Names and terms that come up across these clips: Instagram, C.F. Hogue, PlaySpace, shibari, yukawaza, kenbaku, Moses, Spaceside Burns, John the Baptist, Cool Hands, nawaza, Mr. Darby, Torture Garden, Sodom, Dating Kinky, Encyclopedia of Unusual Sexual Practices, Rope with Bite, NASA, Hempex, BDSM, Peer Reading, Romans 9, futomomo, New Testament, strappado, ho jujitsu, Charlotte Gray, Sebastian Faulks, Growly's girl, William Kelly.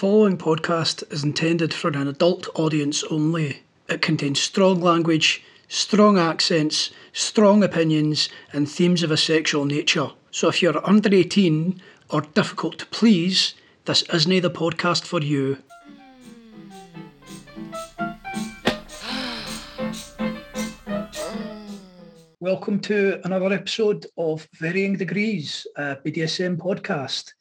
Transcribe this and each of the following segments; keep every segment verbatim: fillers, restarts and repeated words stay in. Following podcast is intended for an adult audience only. It contains strong language, strong accents, strong opinions, and themes of a sexual nature. So if you're under eighteen or difficult to please, this isn't the podcast for you. Welcome to another episode of Varying Degrees, a B D S M podcast.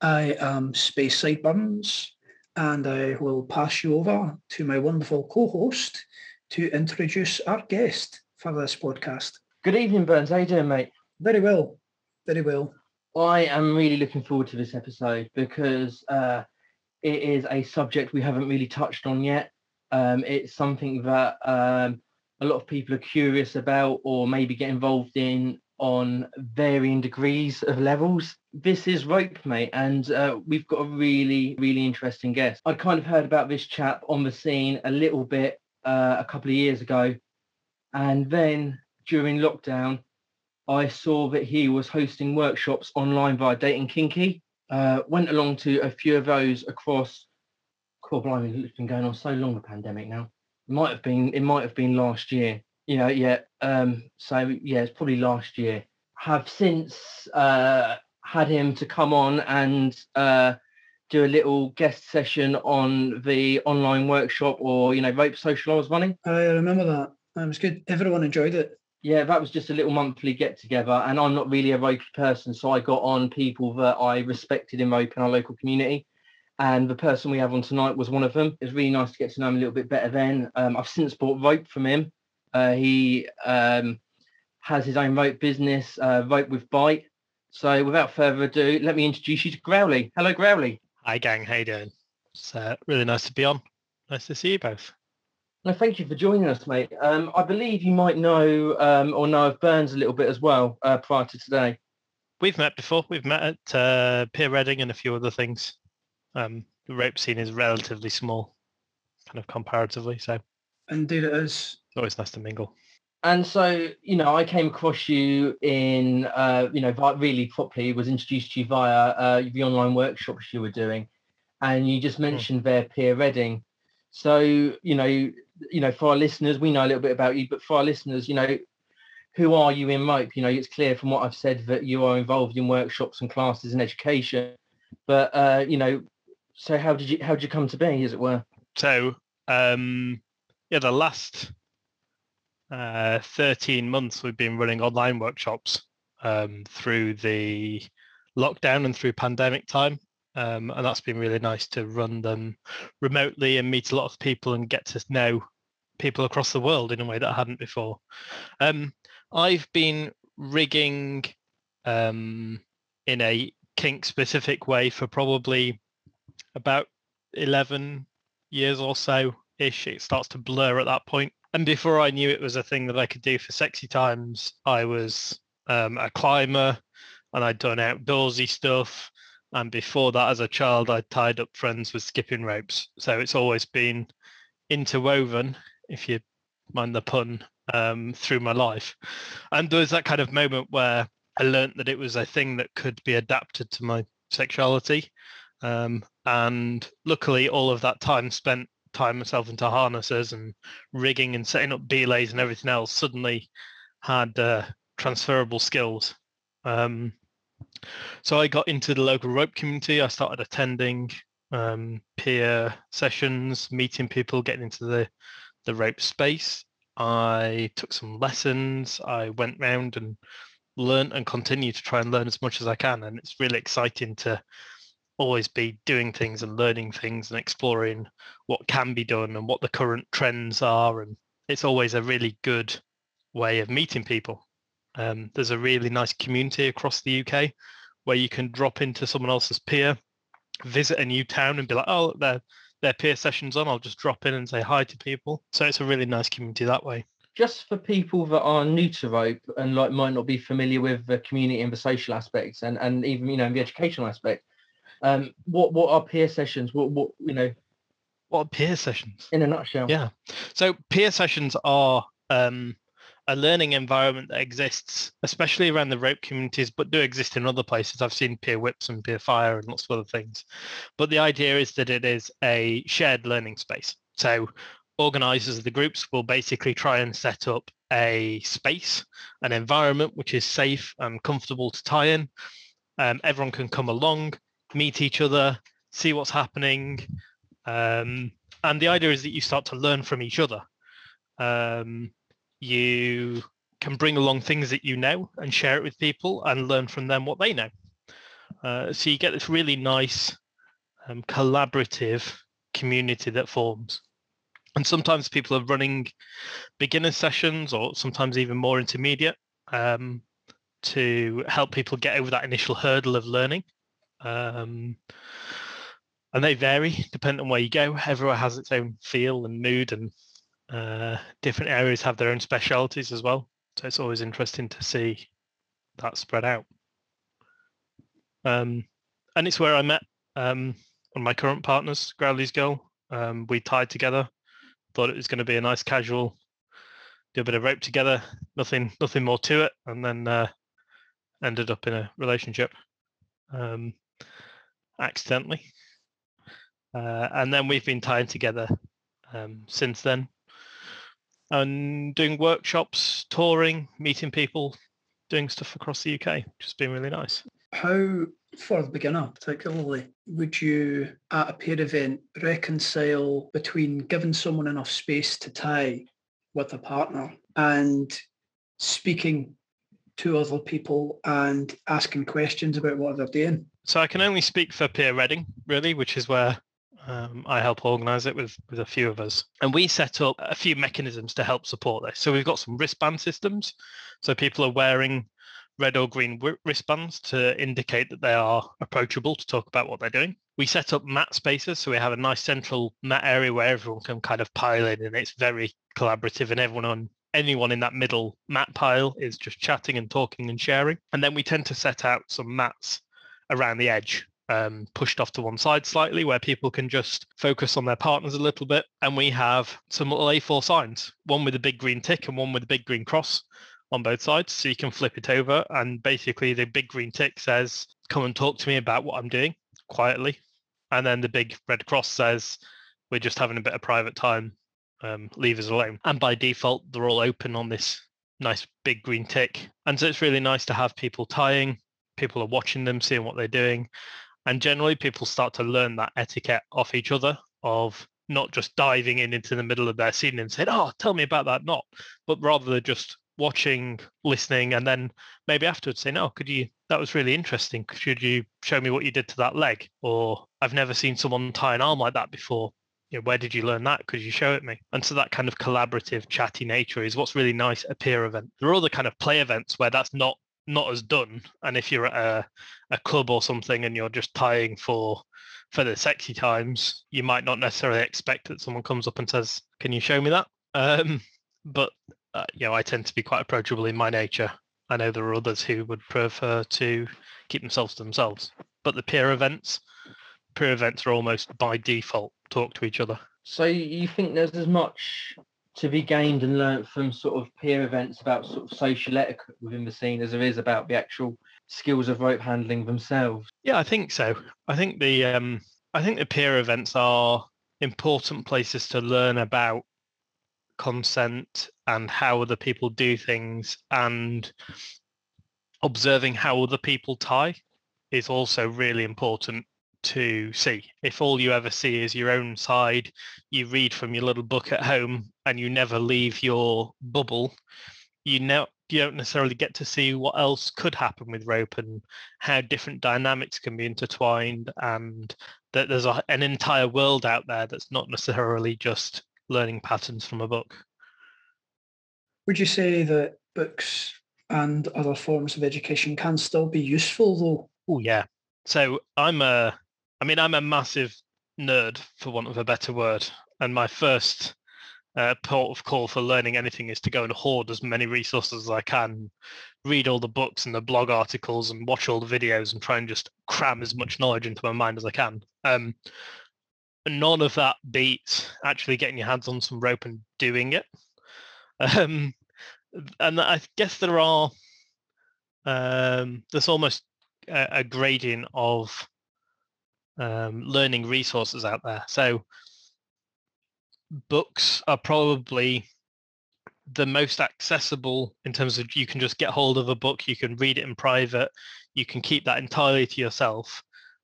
I am Spaceside Burns, and I will pass you over to my wonderful co-host to introduce our guest for this podcast. Good evening, Burns. How are you doing, mate? Very well. Very well. I am really looking forward to this episode because uh, it is a subject we haven't really touched on yet. Um, it's something that um, a lot of people are curious about or maybe get involved in on varying degrees of levels. This is Rope, mate, and uh, we've got a really, really interesting guest. I'd kind of heard about this chap on the scene a little bit uh, a couple of years ago, and then during lockdown, I saw that he was hosting workshops online via Dating Kinky. Uh, went along to a few of those across. Cool, blimey, it's been going on so long, the pandemic now. It might have been. It might have been last year. You know, yeah. Um, so yeah, it's probably last year. Have since uh, had him to come on and uh, do a little guest session on the online workshop or you know Rope Social I was running. I remember that. It was good. Everyone enjoyed it. Yeah, that was just a little monthly get together, and I'm not really a rope person, so I got on people that I respected in rope in our local community. And the person we have on tonight was one of them. It was really nice to get to know him a little bit better then. Um, I've since bought rope from him. Uh, he um, has his own rope business, uh, Rope with Bite. So without further ado, let me introduce you to Growly. Hello, Growly. Hi, gang. How you doing? It's uh, really nice to be on. Nice to see you both. No, thank you for joining us, mate. Um, I believe you might know um, or know of Burns a little bit as well uh, prior to today. We've met before. We've met at uh, Peer Reading and a few other things. Um, the rope scene is relatively small, kind of comparatively, so... Indeed it is. It's always nice to mingle. And so, you know, I came across you in, uh, you know, really properly was introduced to you via uh, the online workshops you were doing. And you just mentioned mm. their Peer Reading. So, you know, you know, for our listeners, we know a little bit about you, but for our listeners, you know, who are you in rope? You know, it's clear from what I've said that you are involved in workshops and classes and education. But, uh, you know, so how did you, how did you come to be, as it were? So, um... yeah, the last uh, thirteen months we've been running online workshops um, through the lockdown and through pandemic time. Um, and that's been really nice to run them remotely and meet a lot of people and get to know people across the world in a way that I hadn't before. Um, I've been rigging um, in a kink specific way for probably about eleven years or so. Ish, it starts to blur at that point. And before I knew it was a thing that I could do for sexy times, I was um, a climber and I'd done outdoorsy stuff. And before that, as a child, I tied up friends with skipping ropes. So it's always been interwoven, if you mind the pun, um, through my life. And there was that kind of moment where I learnt that it was a thing that could be adapted to my sexuality. Um, and luckily, all of that time spent tie myself into harnesses and rigging and setting up belays and everything else suddenly had uh, transferable skills. Um, so I got into the local rope community. I started attending um, peer sessions, meeting people, getting into the, the rope space. I took some lessons. I went round and learned and continue to try and learn as much as I can. And it's really exciting to always be doing things and learning things and exploring what can be done and what the current trends are. And it's always a really good way of meeting people. Um, there's a really nice community across the U K where you can drop into someone else's peer, visit a new town and be like, oh, their, their peer session's on. I'll just drop in and say hi to people. So it's a really nice community that way. Just for people that are new to rope and like might not be familiar with the community and the social aspects and, and even, you know, the educational aspect, Um, what what are peer sessions? What what you know? What are peer sessions? In a nutshell. Yeah. So peer sessions are um, a learning environment that exists, especially around the rope communities, but do exist in other places. I've seen peer whips and peer fire and lots of other things. But the idea is that it is a shared learning space. So organisers of the groups will basically try and set up a space, an environment which is safe and comfortable to tie in. Um, everyone can come along, meet each other, see what's happening. Um, and the idea is that you start to learn from each other. Um, you can bring along things that you know and share it with people and learn from them what they know. Uh, so you get this really nice um, collaborative community that forms. And sometimes people are running beginner sessions or sometimes even more intermediate um, to help people get over that initial hurdle of learning. Um, and they vary depending on where you go. Everywhere has its own feel and mood, and uh different areas have their own specialities as well, so it's always interesting to see that spread out. Um and it's where I met um one of my current partners, Growly's Girl. Um we tied together, thought it was going to be a nice casual, do a bit of rope together, nothing nothing more to it, and then uh ended up in a relationship um accidentally, uh and then we've been tying together um since then, and doing workshops, touring, meeting people, doing stuff across the U K, which has been really nice. How, for the beginner particularly, would you at a peer event reconcile between giving someone enough space to tie with a partner and speaking to other people and asking questions about what they're doing? So I can only speak for Peer Reading, really, which is where Um, I help organise it with, with a few of us. And we set up a few mechanisms to help support this. So we've got some wristband systems. So people are wearing red or green wristbands to indicate that they are approachable to talk about what they're doing. We set up mat spaces. So we have a nice central mat area where everyone can kind of pile in, and it's very collaborative, and everyone on anyone in that middle mat pile is just chatting and talking and sharing. And then we tend to set out some mats around the edge, Um, pushed off to one side slightly, where people can just focus on their partners a little bit. And we have some little A four signs, one with a big green tick and one with a big green cross on both sides. So you can flip it over, and basically the big green tick says, come and talk to me about what I'm doing quietly. And then the big red cross says, we're just having a bit of private time, um, leave us alone. And by default, they're all open on this nice big green tick. And so it's really nice to have people tying. People are watching them, seeing what they're doing. And generally, people start to learn that etiquette off each other of not just diving in into the middle of their scene and saying, oh, tell me about that knot, but rather they're just watching, listening, and then maybe afterwards saying, oh, could you, that was really interesting. Could you show me what you did to that leg? Or I've never seen someone tie an arm like that before. You know, where did you learn that? Could you show it me? And so that kind of collaborative, chatty nature is what's really nice at a peer event. There are other kind of play events where that's not not as done, and if you're at a, a club or something and you're just tying for for the sexy times, you might not necessarily expect that someone comes up and says, can you show me that? Um but uh, you know, I tend to be quite approachable in my nature. I know there are others who would prefer to keep themselves to themselves, but the peer events peer events are almost by default talk to each other. So you think there's as much to be gained and learnt from sort of peer events about sort of social etiquette within the scene as there is about the actual skills of rope handling themselves? Yeah, I think so. I think the um, I think the peer events are important places to learn about consent and how other people do things, and observing how other people tie is also really important to see. If all you ever see is your own side, you read from your little book at home and you never leave your bubble, you know, you don't necessarily get to see what else could happen with rope and how different dynamics can be intertwined, and that there's a, an entire world out there that's not necessarily just learning patterns from a book. Would you say that books and other forms of education can still be useful though? Oh yeah. So I'm a I mean, I'm a massive nerd, for want of a better word. And my first uh, port of call for learning anything is to go and hoard as many resources as I can, read all the books and the blog articles and watch all the videos and try and just cram as much knowledge into my mind as I can. Um, none of that beats actually getting your hands on some rope and doing it. Um, and I guess there are um, there's almost a, a gradient of um, learning resources out there. So books are probably the most accessible in terms of you can just get hold of a book, you can read it in private, you can keep that entirely to yourself.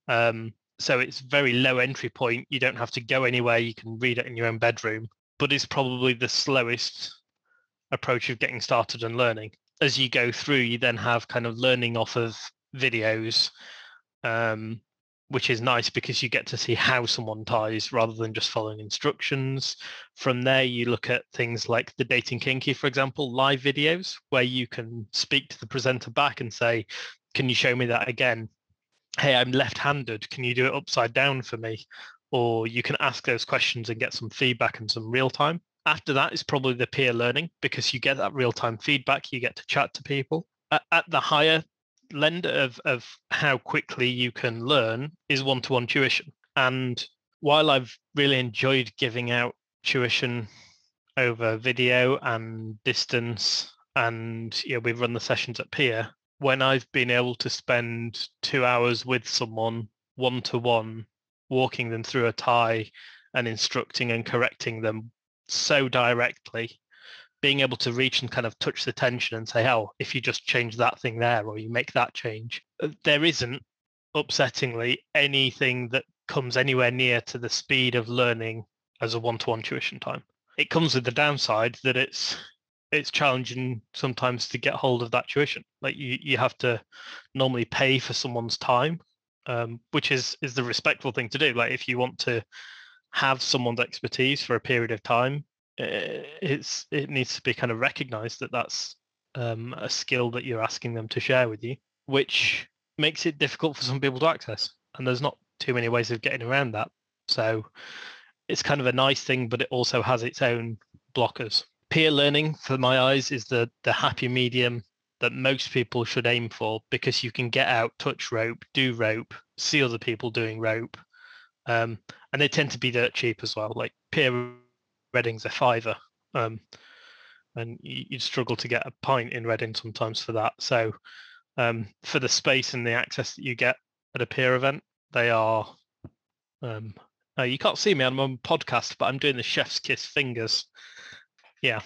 Um, so it's very low entry point. You don't have to go anywhere. You can read it in your own bedroom, but it's probably the slowest approach of getting started and learning. As you go through, you then have kind of learning off of videos, um, which is nice because you get to see how someone ties rather than just following instructions. From there, you look at things like the Dating Kinky, for example, live videos where you can speak to the presenter back and say, can you show me that again? Hey, I'm left-handed. Can you do it upside down for me? Or you can ask those questions and get some feedback and some real time. After that is probably the peer learning because you get that real time feedback. You get to chat to people. At, at the higher lend of of how quickly you can learn is one-to-one tuition. And while I've really enjoyed giving out tuition over video and distance, and yeah, we've run the sessions at Peer, when I've been able to spend two hours with someone one-to-one, walking them through a tie and instructing and correcting them so directly, being able to reach and kind of touch the tension and say, oh, if you just change that thing there or you make that change, there isn't, upsettingly, anything that comes anywhere near to the speed of learning as a one-to-one tuition time. It comes with the downside that it's it's challenging sometimes to get hold of that tuition. Like you, you have to normally pay for someone's time, um, which is is the respectful thing to do. Like if you want to have someone's expertise for a period of time, it's it needs to be kind of recognized that that's um, a skill that you're asking them to share with you, which makes it difficult for some people to access, and there's not too many ways of getting around that. So it's kind of a nice thing, but it also has its own blockers. Peer learning, for my eyes, is the the happy medium that most people should aim for, because you can get out, touch rope, do rope, see other people doing rope, um, and they tend to be dirt cheap as well. Like peer Reading's a fiver, um, and you'd struggle to get a pint in Reading sometimes for that. So um, for the space and the access that you get at a peer event, they are, um, oh, you can't see me, I'm on podcast, but I'm doing the chef's kiss fingers. Yeah.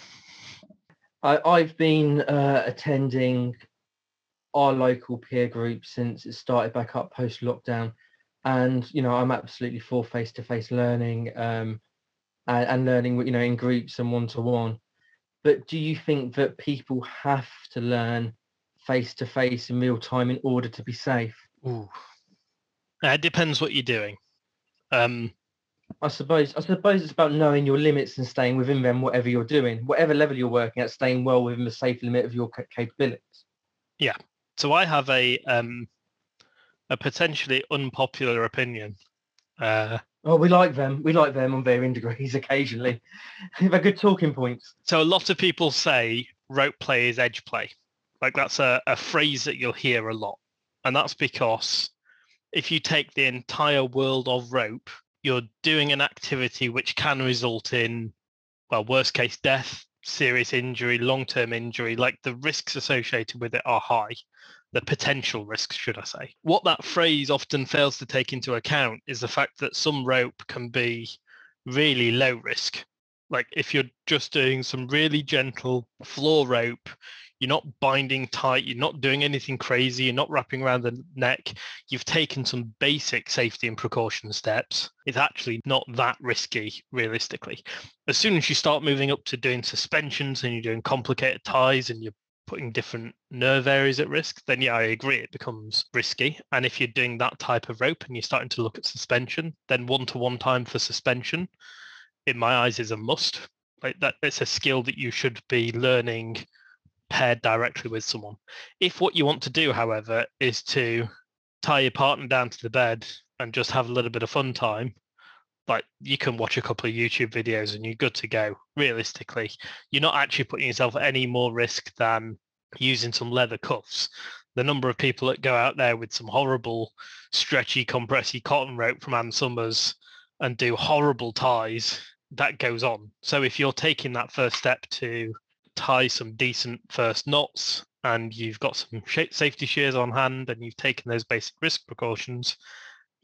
I, I've been uh, attending our local peer group since it started back up post-lockdown. And, you know, I'm absolutely for face-to-face learning, um, and learning, you know, in groups and one-to-one. But do you think that people have to learn face-to-face in real time in order to be safe? Ooh. It depends what you're doing. Um, I suppose I suppose it's about knowing your limits and staying within them, whatever you're doing, whatever level you're working at, staying well within the safe limit of your capabilities. Yeah. So I have a um, a potentially unpopular opinion. Uh, Oh, we like them. We like them on varying degrees occasionally. They're good talking points. So a lot of people say rope play is edge play. Like that's a, a phrase that you'll hear a lot. And that's because if you take the entire world of rope, you're doing an activity which can result in, well, worst case death, serious injury, long-term injury. Like the risks associated with it are high. The potential risks, should I say. What that phrase often fails to take into account is the fact that some rope can be really low risk. Like if you're just doing some really gentle floor rope, you're not binding tight, you're not doing anything crazy, you're not wrapping around the neck, you've taken some basic safety and precaution steps, it's actually not that risky, realistically. As soon as you start moving up to doing suspensions and you're doing complicated ties and you're putting different nerve areas at risk, then yeah, I agree, it becomes risky. And if you're doing that type of rope and you're starting to look at suspension, then one-to-one time for suspension, in my eyes, is a must. Like that, it's a skill that you should be learning paired directly with someone. If what you want to do, however, is to tie your partner down to the bed and just have a little bit of fun time, like you can watch a couple of YouTube videos and you're good to go. Realistically, you're not actually putting yourself at any more risk than using some leather cuffs. The number of people that go out there with some horrible stretchy, compressy cotton rope from Ann Summers and do horrible ties, that goes on. So if you're taking that first step to tie some decent first knots and you've got some safety shears on hand and you've taken those basic risk precautions,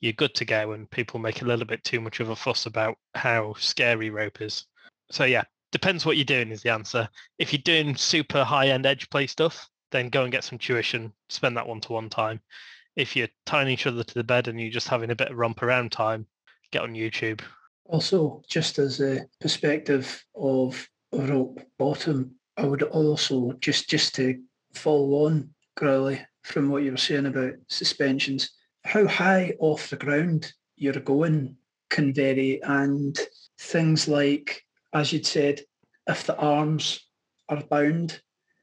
you're good to go, and people make a little bit too much of a fuss about how scary rope is. So yeah, depends what you're doing is the answer. If you're doing super high-end edge play stuff, then go and get some tuition, spend that one-to-one time. If you're tying each other to the bed and you're just having a bit of romp around time, get on YouTube. Also, just as a perspective of rope bottom, I would also, just, just to follow on, Growly, from what you were saying about suspensions, how high off the ground you're going can vary, and things like, as you'd said, if the arms are bound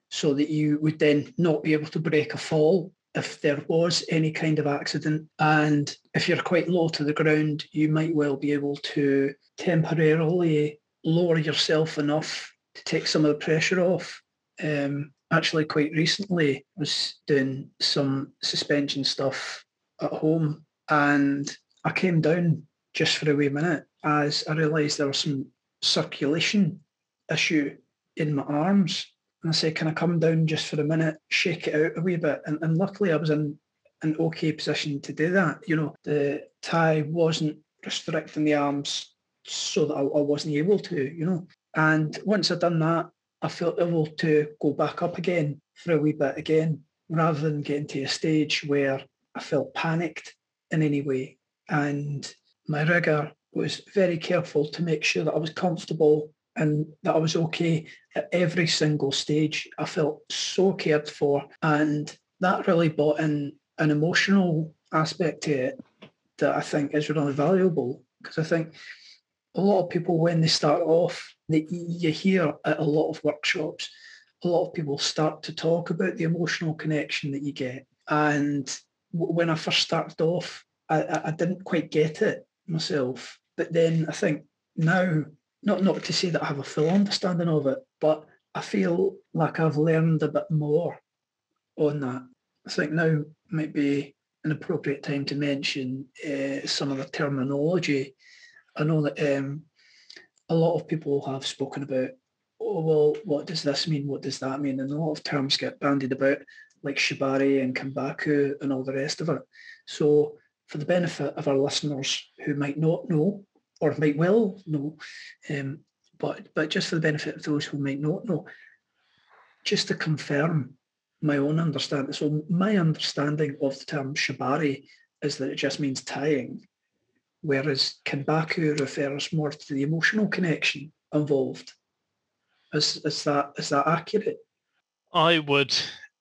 so that you would then not be able to break a fall if there was any kind of accident. And if you're quite low to the ground, you might well be able to temporarily lower yourself enough to take some of the pressure off. Um, actually, quite recently, I was doing some suspension stuff at home and I came down just for a wee minute as I realised there was some circulation issue in my arms. And I say, can I come down just for a minute, shake it out a wee bit? And, and luckily I was in an okay position to do that. You know, the tie wasn't restricting the arms so that I, I wasn't able to, you know. And once I'd done that, I felt able to go back up again for a wee bit again, rather than getting to a stage where I felt panicked in any way. And my rigger was very careful to make sure that I was comfortable and that I was okay at every single stage. I felt so cared for, and that really brought in an emotional aspect to it that I think is really valuable, because I think a lot of people, when they start off, they, you hear at a lot of workshops, a lot of people start to talk about the emotional connection that you get. And w- when I first started off, I, I didn't quite get it myself. But then I think now, Not not to say that I have a full understanding of it, but I feel like I've learned a bit more on that. I think now might be an appropriate time to mention uh, some of the terminology. I know that um, a lot of people have spoken about, oh, well, what does this mean? What does that mean? And a lot of terms get bandied about, like shibari and kenbaku and all the rest of it. So for the benefit of our listeners who might not know, or might well know, um, but but just for the benefit of those who might not know, just to confirm my own understanding. So my understanding of the term shibari is that it just means tying, whereas kenbaku refers more to the emotional connection involved. Is is that is that accurate? I would,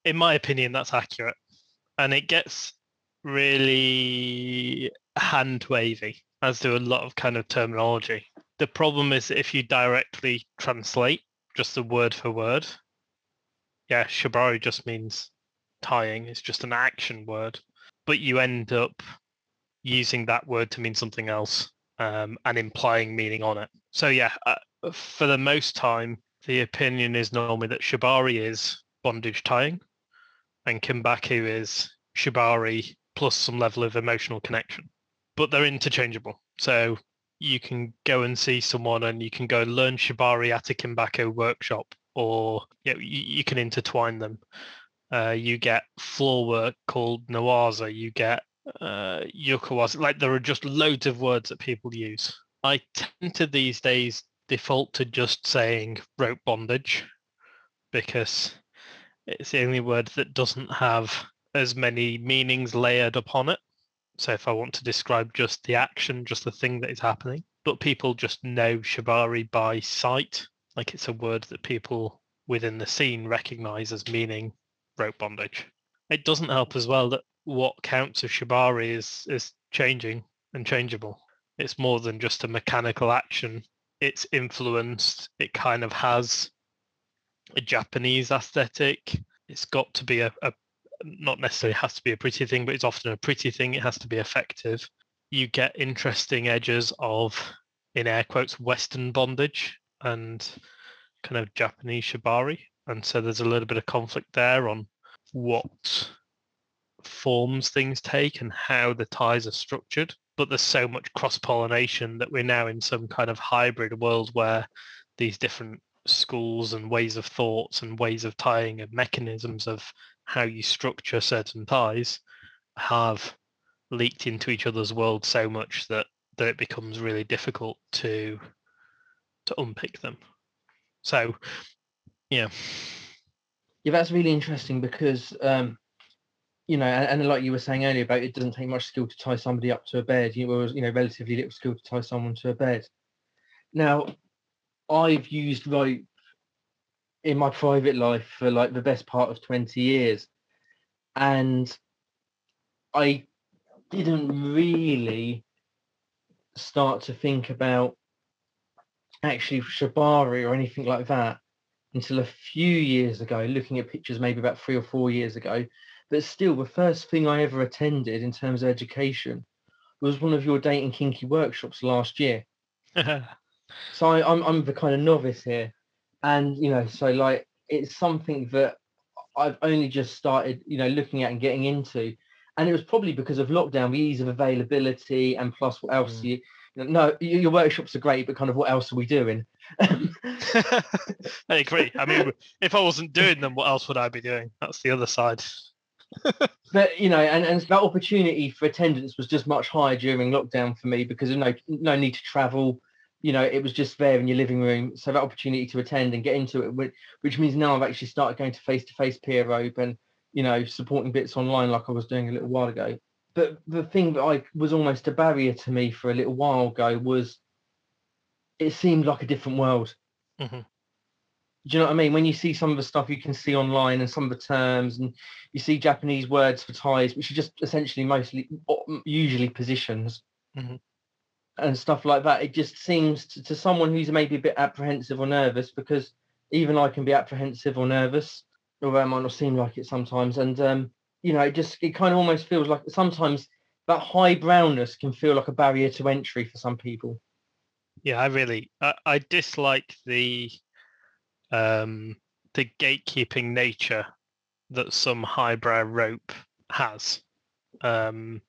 in my opinion, that's accurate, and it gets really hand wavy, as do a lot of kind of terminology. The problem is if you directly translate just the word for word, yeah, shibari just means tying. It's just an action word. But you end up using that word to mean something else um, and implying meaning on it. So yeah, uh, for the most time, the opinion is normally that shibari is bondage tying and kenbaku is shibari plus some level of emotional connection. But they're interchangeable. So you can go and see someone and you can go learn shibari at a kenbaku workshop, or you know, you, you can intertwine them. Uh, you get floor work called nawaza. You get uh, yukawaza. Like, there are just loads of words that people use. I tend to these days default to just saying rope bondage because it's the only word that doesn't have as many meanings layered upon it. So if I want to describe just the action, just the thing that is happening, but people just know shibari by sight. Like, it's a word that people within the scene recognize as meaning rope bondage. It doesn't help as well that what counts as shibari is, is changing and changeable. It's more than just a mechanical action. It's influenced. It kind of has a Japanese aesthetic. It's got to be a, a not necessarily has to be a pretty thing, but it's often a pretty thing. It has to be effective. You get interesting edges of, in air quotes, Western bondage and kind of Japanese shibari. And so there's a little bit of conflict there on what forms things take and how the ties are structured. But there's so much cross-pollination that we're now in some kind of hybrid world where these different schools and ways of thoughts and ways of tying and mechanisms of how you structure certain ties have leaked into each other's world so much that, that it becomes really difficult to to unpick them. So, yeah. Yeah, that's really interesting because, um, you know, and, and like you were saying earlier about it doesn't take much skill to tie somebody up to a bed, you know, you know, relatively little skill to tie someone to a bed. Now, I've used rope in my private life for like the best part of twenty years, and I didn't really start to think about actually shibari or anything like that until a few years ago, looking at pictures maybe about three or four years ago. But still, the first thing I ever attended in terms of education was one of your Dating Kinky workshops last year. So I, I'm I'm the kind of novice here, and you know, so like it's something that I've only just started, you know, looking at and getting into, and it was probably because of lockdown, the ease of availability, and plus what else mm. you, you know, no, your workshops are great, but kind of what else are we doing? I agree. I mean, if I wasn't doing them, what else would I be doing? That's the other side. But you know, and, and that opportunity for attendance was just much higher during lockdown for me because of no no need to travel. You know, it was just there in your living room. So that opportunity to attend and get into it, which, which means now I've actually started going to face-to-face peer rope and, you know, supporting bits online like I was doing a little while ago. But the thing that I was almost a barrier to me for a little while ago was it seemed like a different world. Mm-hmm. Do you know what I mean? When you see some of the stuff you can see online and some of the terms, and you see Japanese words for ties, which are just essentially mostly usually positions. Mm-hmm. And stuff like that, it just seems to, to someone who's maybe a bit apprehensive or nervous, because even I can be apprehensive or nervous, although it might not seem like it sometimes. And um, you know, it just it kind of almost feels like sometimes that high brownness can feel like a barrier to entry for some people. Yeah, I really I, I dislike the um the gatekeeping nature that some highbrow rope has. Um,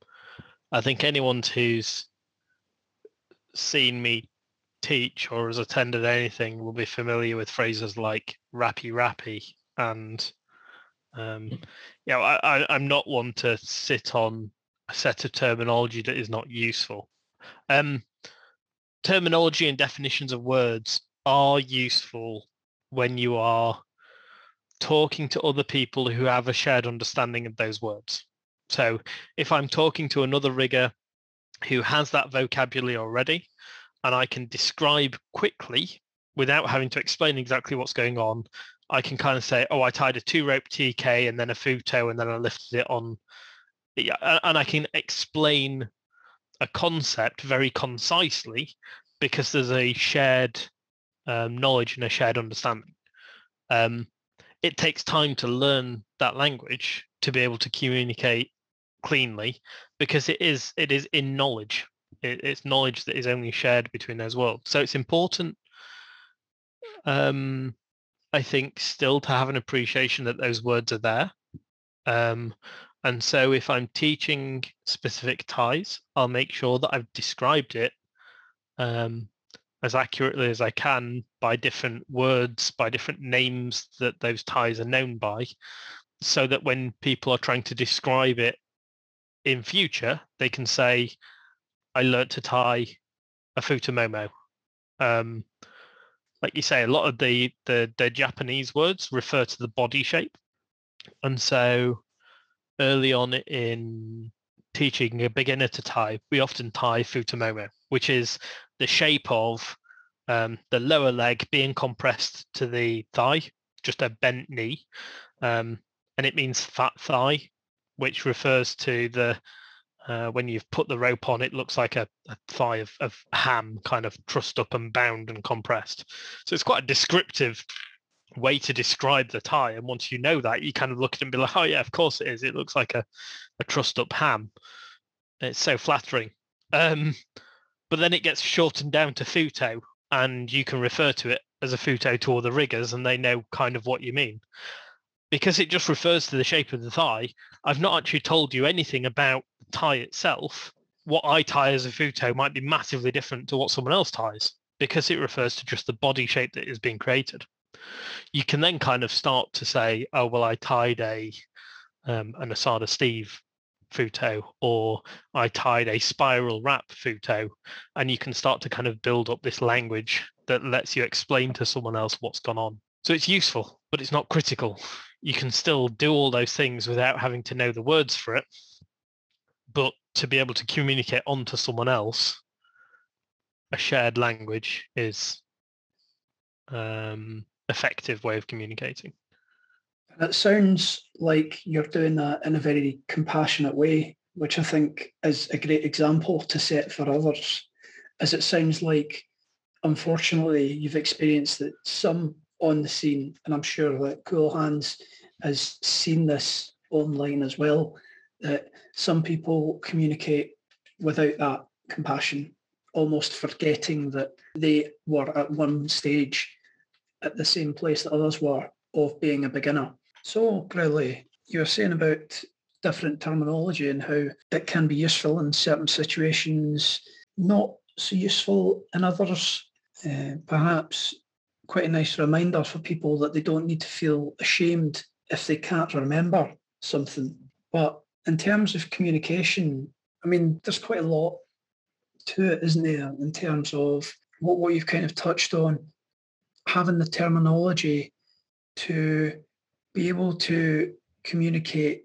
I think anyone who's seen me teach or has attended anything will be familiar with phrases like rappy rappy and um you know, I, I I'm not one to sit on a set of terminology that is not useful. Um terminology and definitions of words are useful when you are talking to other people who have a shared understanding of those words. So if I'm talking to another rigger who has that vocabulary already, and I can describe quickly without having to explain exactly what's going on, I can kind of say, oh, I tied a two-rope T K and then a futo and then I lifted it on. And I can explain a concept very concisely because there's a shared um, knowledge and a shared understanding. Um, it takes time to learn that language to be able to communicate cleanly, because it is it is in knowledge. It, it's knowledge that is only shared between those worlds. So it's important, um, I think, still to have an appreciation that those words are there. Um, and so if I'm teaching specific ties, I'll make sure that I've described it um, as accurately as I can by different words, by different names that those ties are known by, so that when people are trying to describe it in future, they can say, I learnt to tie a futomomo. Um, like you say, a lot of the, the, the Japanese words refer to the body shape. And so early on in teaching a beginner to tie, we often tie futomomo, which is the shape of um, the lower leg being compressed to the thigh, just a bent knee. Um, and it means fat thigh, which refers to the uh, when you've put the rope on, it looks like a, a thigh of, of ham, kind of trussed up and bound and compressed. So it's quite a descriptive way to describe the tie. And once you know that, you kind of look at it and be like, oh, yeah, of course it is. It looks like a, a trussed up ham. It's so flattering. Um, but then it gets shortened down to futo, and you can refer to it as a futo to all the riggers, and they know kind of what you mean. Because it just refers to the shape of the thigh, I've not actually told you anything about the tie itself. What I tie as a futo might be massively different to what someone else ties, because it refers to just the body shape that is being created. You can then kind of start to say, oh, well, I tied a um, an Asada Steve photo, or I tied a spiral wrap photo, and you can start to kind of build up this language that lets you explain to someone else what's gone on. So it's useful, but it's not critical. You can still do all those things without having to know the words for it, but to be able to communicate onto someone else a shared language is um effective way of communicating. It sounds like you're doing that in a very compassionate way, which I think is a great example to set for others, as it sounds like, unfortunately, you've experienced that some on the scene, and I'm sure that Cool Hands has seen this online as well, that some people communicate without that compassion, almost forgetting that they were at one stage at the same place that others were of being a beginner. So, Growly, you were saying about different terminology and how it can be useful in certain situations, not so useful in others. Uh, perhaps quite a nice reminder for people that they don't need to feel ashamed if they can't remember something. But in terms of communication, I mean, there's quite a lot to it, isn't there, in terms of what, what you've kind of touched on, having the terminology to be able to communicate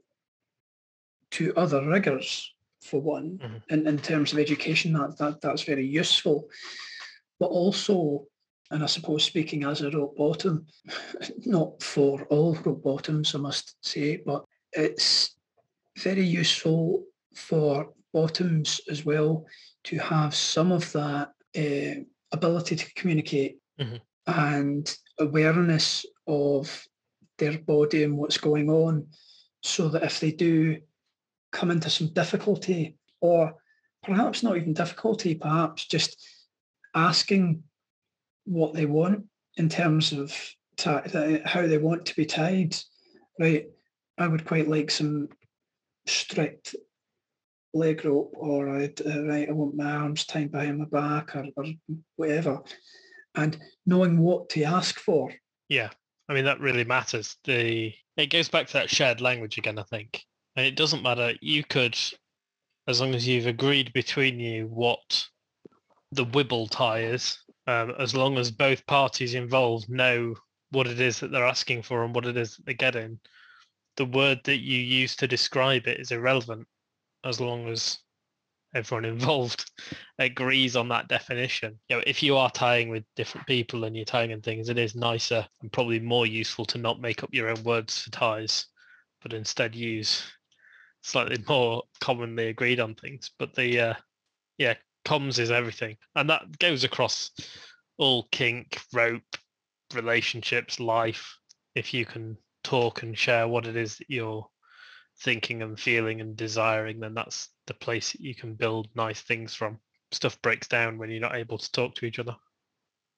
to other riggers, for one, mm-hmm. in, in terms of education, that, that that's very useful. But also, and I suppose speaking as a rope bottom, not for all rope bottoms, I must say, but it's very useful for bottoms as well to have some of that uh, ability to communicate mm-hmm. and awareness of their body and what's going on, so that if they do come into some difficulty, or perhaps not even difficulty, perhaps just asking what they want in terms of t- how they want to be tied, right? I would quite like some strict leg rope, or I'd, uh, right, I want my arms tied behind my back, or, or whatever, and knowing what to ask for. Yeah. I mean, that really matters. The it goes back to that shared language again, I think. And it doesn't matter. You could, as long as you've agreed between you what the wibble tie is, um, as long as both parties involved know what it is that they're asking for and what it is that they're getting, the word that you use to describe it is irrelevant, as long as everyone involved agrees on that definition. You know, if you are tying with different people and you're tying in things, it is nicer and probably more useful to not make up your own words for ties, but instead use slightly more commonly agreed on things. But the uh, yeah, comms is everything, and that goes across all kink, rope, relationships, life. If you can talk and share what it is that you're thinking and feeling and desiring, then that's the place that you can build nice things from. Stuff breaks down when you're not able to talk to each other.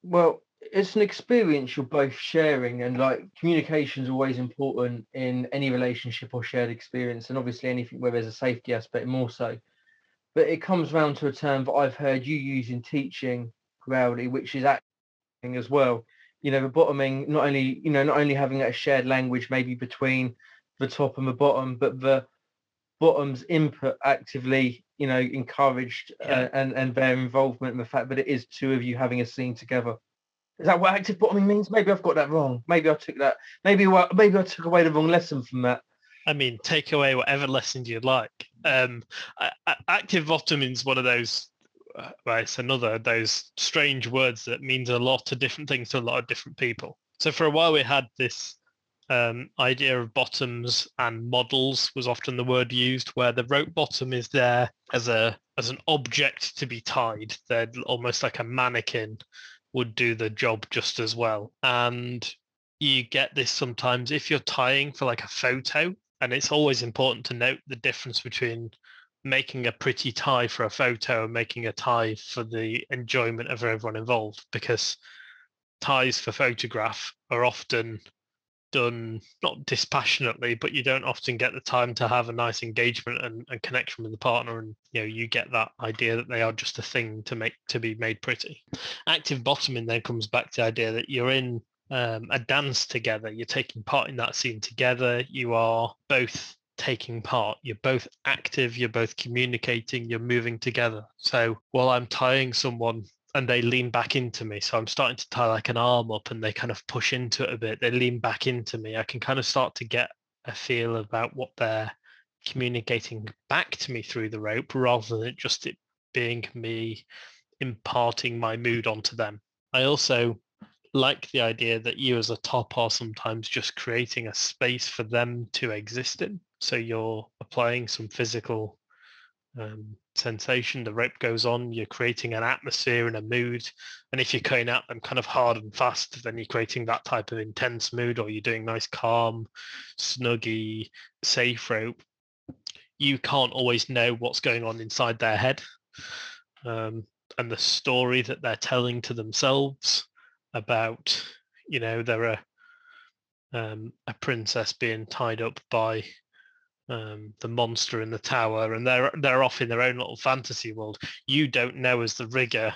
Well, it's an experience you're both sharing, and like, communication is always important in any relationship or shared experience, and obviously anything where there's a safety aspect more so. But it comes round to a term that I've heard you use in teaching, Growly, which is acting as well. You know, the bottoming, not only, you know, not only having a shared language maybe between the top and the bottom, but the bottom's input actively, you know, encouraged, yeah. uh, and and their involvement, and the fact that it is two of you having a scene together. Is that what active bottoming means? Maybe I've got that wrong. Maybe I took that. Maybe maybe I took away the wrong lesson from that. I mean, take away whatever lessons you'd like. Um, I, I, active bottoming is one of those. Uh, well, it's another of those strange words that means a lot of different things to a lot of different people. So for a while we had this. Um, idea of bottoms and models was often the word used, where the rope bottom is there as a as an object to be tied. They're almost like a mannequin would do the job just as well. And you get this sometimes if you're tying for like a photo, and it's always important to note the difference between making a pretty tie for a photo and making a tie for the enjoyment of everyone involved, because ties for photograph are often done not dispassionately, but you don't often get the time to have a nice engagement and, and connection with the partner, and you know you get that idea that they are just a thing to make to be made pretty. Active bottoming then comes back to the idea that you're in um, a dance together, you're taking part in that scene together, you are both taking part, you're both active, you're both communicating, you're moving together. So while I'm tying someone and they lean back into me, so I'm starting to tie like an arm up and they kind of push into it a bit, they lean back into me, I can kind of start to get a feel about what they're communicating back to me through the rope, rather than it just it being me imparting my mood onto them. I also like the idea that you as a top are sometimes just creating a space for them to exist in. So you're applying some physical um sensation, the rope goes on, you're creating an atmosphere and a mood, and if you're going at them kind of hard and fast, then you're creating that type of intense mood, or you're doing nice calm snuggy safe rope. You can't always know what's going on inside their head, um, and the story that they're telling to themselves about, you know, they're a um a princess being tied up by Um, the monster in the tower, and they're they're off in their own little fantasy world. You don't know as the rigger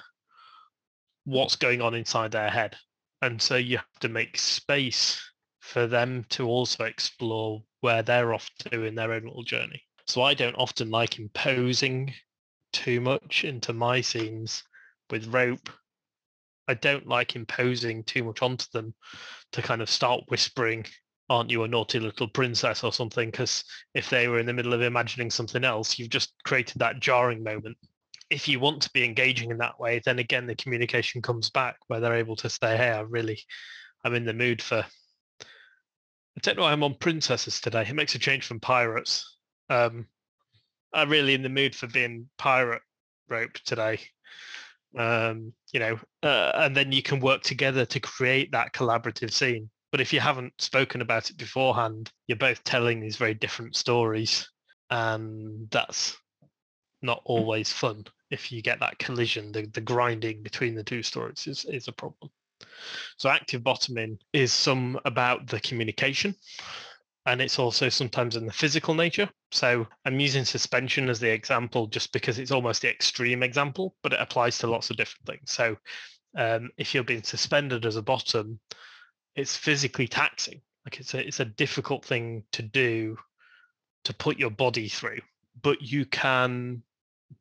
what's going on inside their head, and so you have to make space for them to also explore where they're off to in their own little journey. So I don't often like imposing too much into my scenes with rope. I don't like imposing too much onto them to kind of start whispering, aren't you a naughty little princess or something? Because if they were in the middle of imagining something else, you've just created that jarring moment. If you want to be engaging in that way, then again, the communication comes back where they're able to say, hey, I really, I'm in the mood for, I don't know why I'm on princesses today. It makes a change from pirates. Um, I'm really in the mood for being pirate rope today. Um, you know, uh, and then you can work together to create that collaborative scene. But if you haven't spoken about it beforehand, you're both telling these very different stories, and that's not always fun. If you get that collision, the, the grinding between the two stories is, is a problem. So active bottoming is some about the communication, and it's also sometimes in the physical nature. So I'm using suspension as the example just because it's almost the extreme example, but it applies to lots of different things. So um, if you're being suspended as a bottom, it's physically taxing. Like it's a, it's a difficult thing to do, to put your body through, but you can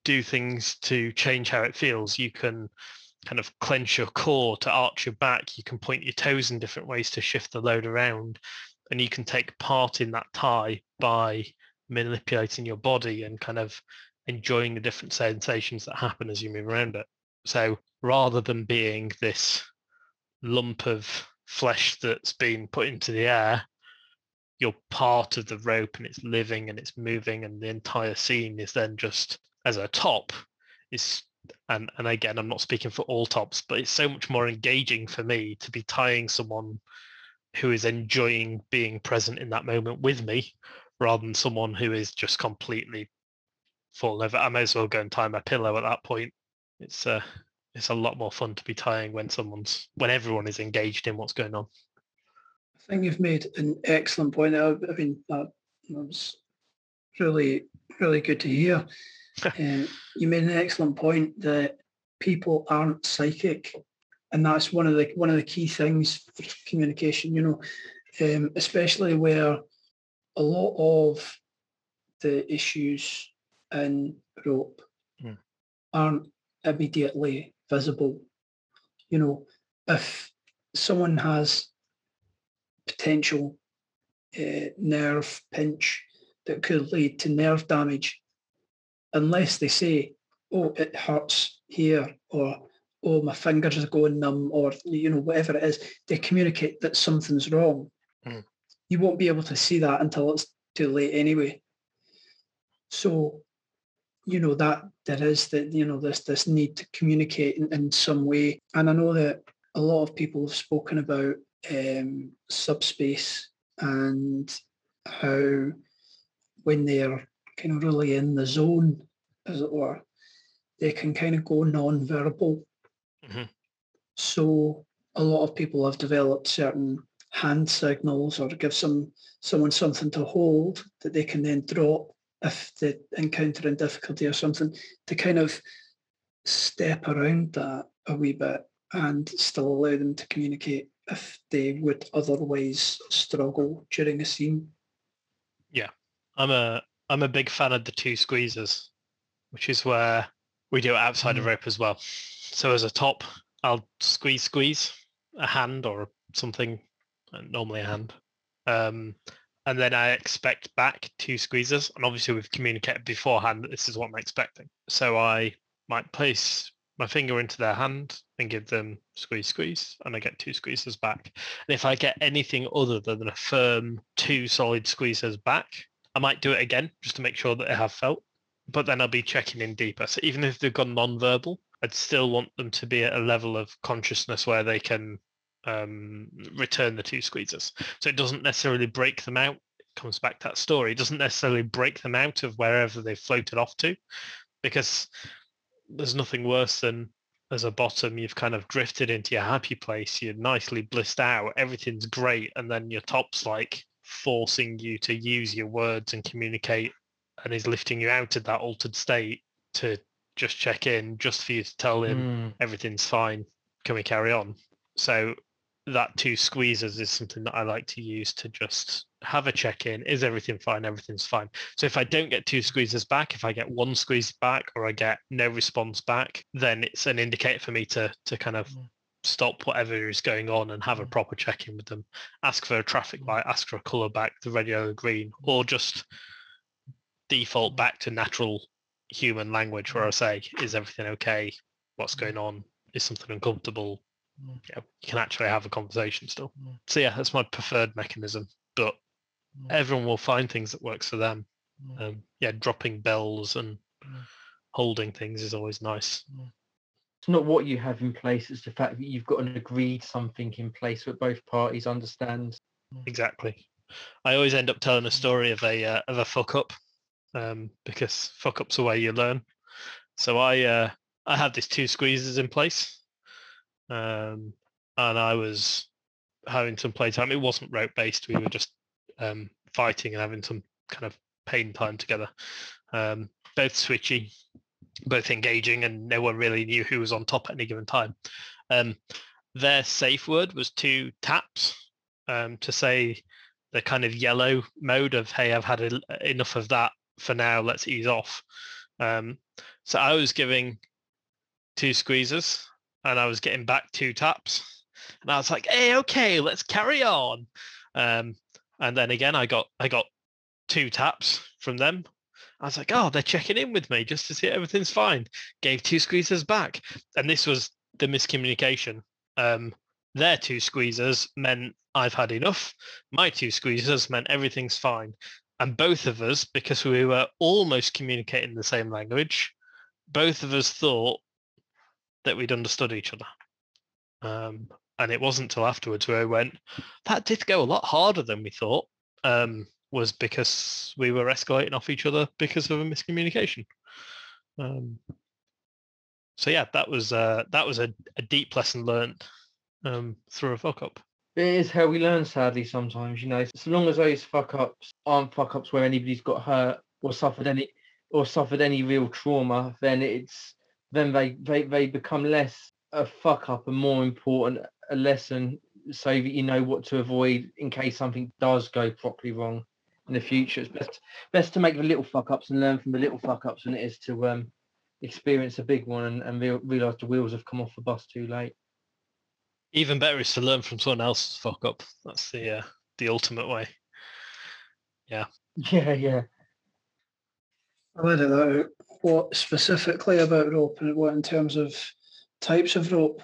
do things to change how it feels. You can kind of clench your core to arch your back. You can point your toes in different ways to shift the load around, and you can take part in that tie by manipulating your body and kind of enjoying the different sensations that happen as you move around it. So rather than being this lump of flesh that's been put into the air, you're part of the rope and it's living and it's moving, and the entire scene is then just as a top is, and and again, I'm not speaking for all tops, but it's so much more engaging for me to be tying someone who is enjoying being present in that moment with me, rather than someone who is just completely fallen over. I may as well go and tie my pillow at that point. It's uh It's a lot more fun to be tying when someone's, when everyone is engaged in what's going on. I think you've made an excellent point. I, I mean, that was really, really good to hear. um, you made an excellent point that people aren't psychic, and that's one of the one of the key things for communication. You know, um, especially where a lot of the issues in rope mm. aren't immediately visible. You know, if someone has potential uh, nerve pinch that could lead to nerve damage, unless they say, oh, it hurts here, or oh, my fingers are going numb, or, you know, whatever it is, they communicate that something's wrong. Mm. You won't be able to see that until it's too late anyway. So, you know, that there is that, you know, this this need to communicate in, in some way. And I know that a lot of people have spoken about um, subspace and how when they're kind of really in the zone, as it were, they can kind of go non-verbal. Mm-hmm. So a lot of people have developed certain hand signals or give some someone something to hold that they can then drop if they encounter in difficulty or something, to kind of step around that a wee bit and still allow them to communicate if they would otherwise struggle during a scene. Yeah, I'm a I'm a big fan of the two squeezers, which is where we do it outside mm. of rope as well. So as a top, I'll squeeze squeeze a hand or something, normally a hand, um, and then I expect back two squeezers. And obviously we've communicated beforehand that this is what I'm expecting. So I might place my finger into their hand and give them squeeze, squeeze, and I get two squeezers back. And if I get anything other than a firm two solid squeezers back, I might do it again just to make sure that they have felt. But then I'll be checking in deeper. So even if they've gone non-verbal, I'd still want them to be at a level of consciousness where they can um, return the two squeezers. So it doesn't necessarily break them out. It comes back to that story. It doesn't necessarily break them out of wherever they've floated off to, because there's nothing worse than, as a bottom, you've kind of drifted into your happy place. You're nicely blissed out. Everything's great. And then your top's like forcing you to use your words and communicate, and is lifting you out of that altered state to just check in, just for you to tell him mm. everything's fine, can we carry on? So that two squeezers is something that I like to use to just have a check-in. Is everything fine? Everything's fine. So if I don't get two squeezers back, if I get one squeeze back or I get no response back, then it's an indicator for me to to kind of mm. stop whatever is going on and have a proper check-in with them. Ask for a traffic light, ask for a colour back, the red, yellow, green, or just default back to natural human language where I say, is everything okay? What's going on? Is something uncomfortable? Yeah, you can actually have a conversation still. So yeah, that's my preferred mechanism, but everyone will find things that works for them. Um, yeah, dropping bells and holding things is always nice. It's not what you have in place, it's the fact that you've got an agreed something in place that both parties understand. Exactly. I always end up telling a story of a uh, of a fuck up. Um, because fuck up's the way you learn. So I uh, I had these two squeezers in place, um, and I was having some playtime. It wasn't rope based. We were just um, fighting and having some kind of pain time together. Um, both switchy, both engaging, and no one really knew who was on top at any given time. Um, their safe word was two taps um, to say the kind of yellow mode of, hey, I've had a, enough of that. For now, let's ease off. Um, so I was giving two squeezes and I was getting back two taps. And I was like, hey, okay, let's carry on. Um, and then again, I got I got two taps from them. I was like, oh, they're checking in with me just to see everything's fine. Gave two squeezes back. And this was the miscommunication. Um, their two squeezers meant I've had enough. My two squeezers meant everything's fine. And both of us, because we were almost communicating the same language, both of us thought that we'd understood each other. Um, and it wasn't till afterwards where I went, that did go a lot harder than we thought, um, was because we were escalating off each other because of a miscommunication. Um, so, yeah, that was uh, that was a, a deep lesson learned um, through a fuck-up. It is how we learn, sadly, sometimes, you know. So long as those fuck-ups aren't fuck-ups where anybody's got hurt or suffered any or suffered any real trauma, then it's then they, they, they become less a fuck-up and more important a lesson so that you know what to avoid in case something does go properly wrong in the future. It's best best to make the little fuck-ups and learn from the little fuck-ups than it is to um, experience a big one and, and re- realise the wheels have come off the bus too late. Even better is to learn from someone else's fuck up. That's the uh, the ultimate way. Yeah. Yeah, yeah. I read about what specifically about rope and what in terms of types of rope.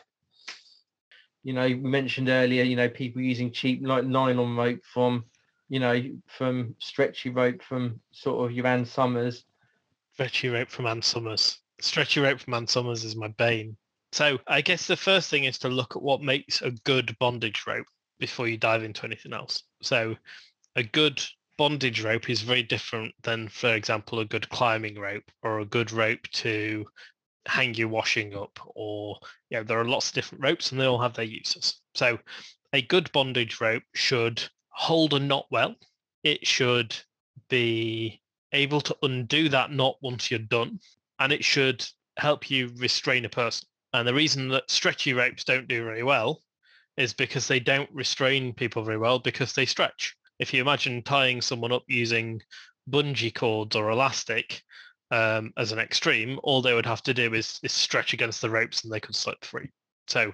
You know, we mentioned earlier, you know, people using cheap like nylon rope from, you know, from stretchy rope from sort of your Ann Summers. Stretchy rope from Ann Summers. Stretchy rope from Ann Summers is my bane. So I guess the first thing is to look at what makes a good bondage rope before you dive into anything else. So a good bondage rope is very different than, for example, a good climbing rope or a good rope to hang your washing up, or, you know, there are lots of different ropes and they all have their uses. So a good bondage rope should hold a knot well. It should be able to undo that knot once you're done, and it should help you restrain a person. And the reason that stretchy ropes don't do very well is because they don't restrain people very well because they stretch. If you imagine tying someone up using bungee cords or elastic um, as an extreme, all they would have to do is, is stretch against the ropes and they could slip free. So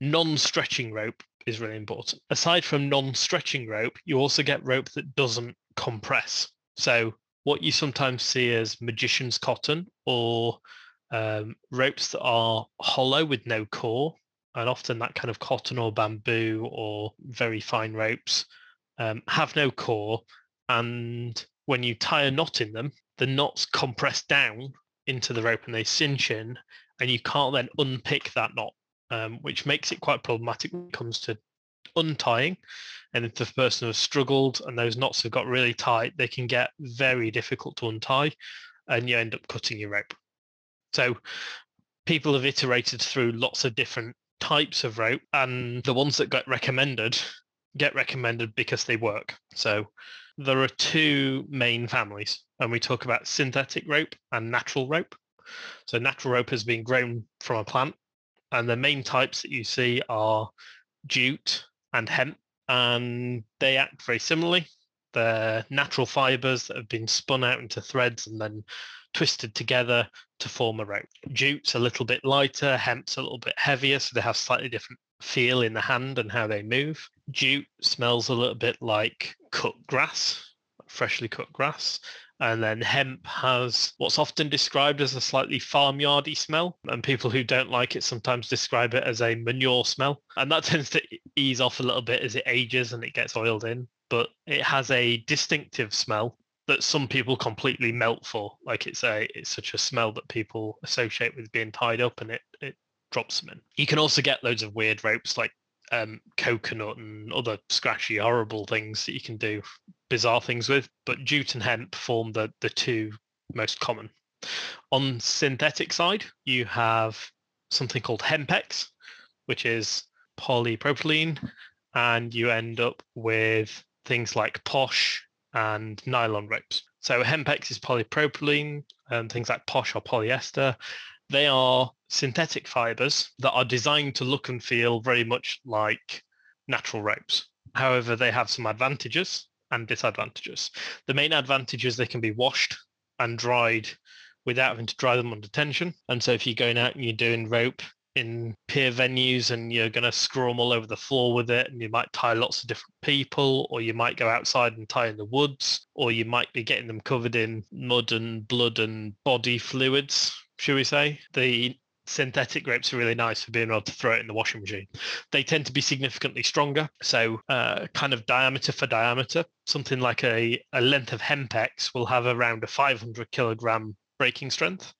non-stretching rope is really important. Aside from non-stretching rope, you also get rope that doesn't compress. So what you sometimes see as magician's cotton or um, ropes that are hollow with no core, and often that kind of cotton or bamboo or very fine ropes um, have no core. And when you tie a knot in them, the knots compress down into the rope and they cinch in, and you can't then unpick that knot, um, which makes it quite problematic when it comes to untying. And if the person has struggled and those knots have got really tight, they can get very difficult to untie and you end up cutting your rope. So people have iterated through lots of different types of rope, and the ones that get recommended get recommended because they work. So there are two main families, and we talk about synthetic rope and natural rope. So natural rope has been grown from a plant, and the main types that you see are jute and hemp, and they act very similarly. They're natural fibers that have been spun out into threads and then twisted together to form a rope. Jute's a little bit lighter, hemp's a little bit heavier, so they have slightly different feel in the hand and how they move. Jute smells a little bit like cut grass, freshly cut grass. And then hemp has what's often described as a slightly farmyardy smell, and people who don't like it sometimes describe it as a manure smell. And that tends to ease off a little bit as it ages and it gets oiled in. But it has a distinctive smell that some people completely melt for. Like it's a, it's such a smell that people associate with being tied up, and it, it drops them in. You can also get loads of weird ropes like um, coconut and other scratchy, horrible things that you can do bizarre things with, but jute and hemp form the, the two most common. On synthetic side, you have something called hempex, which is polypropylene, and you end up with things like posh and nylon ropes. So hempex is polypropylene, and things like posh or polyester. They are synthetic fibers that are designed to look and feel very much like natural ropes. However, they have some advantages and disadvantages. The main advantage is they can be washed and dried without having to dry them under tension. And so if you're going out and you're doing rope in peer venues and you're going to scrum all over the floor with it, and you might tie lots of different people, or you might go outside and tie in the woods, or you might be getting them covered in mud and blood and body fluids, should we say. The synthetic ropes are really nice for being able to throw it in the washing machine. They tend to be significantly stronger, so uh, kind of diameter for diameter. Something like a, a length of hempex will have around a five hundred kilogram breaking strength,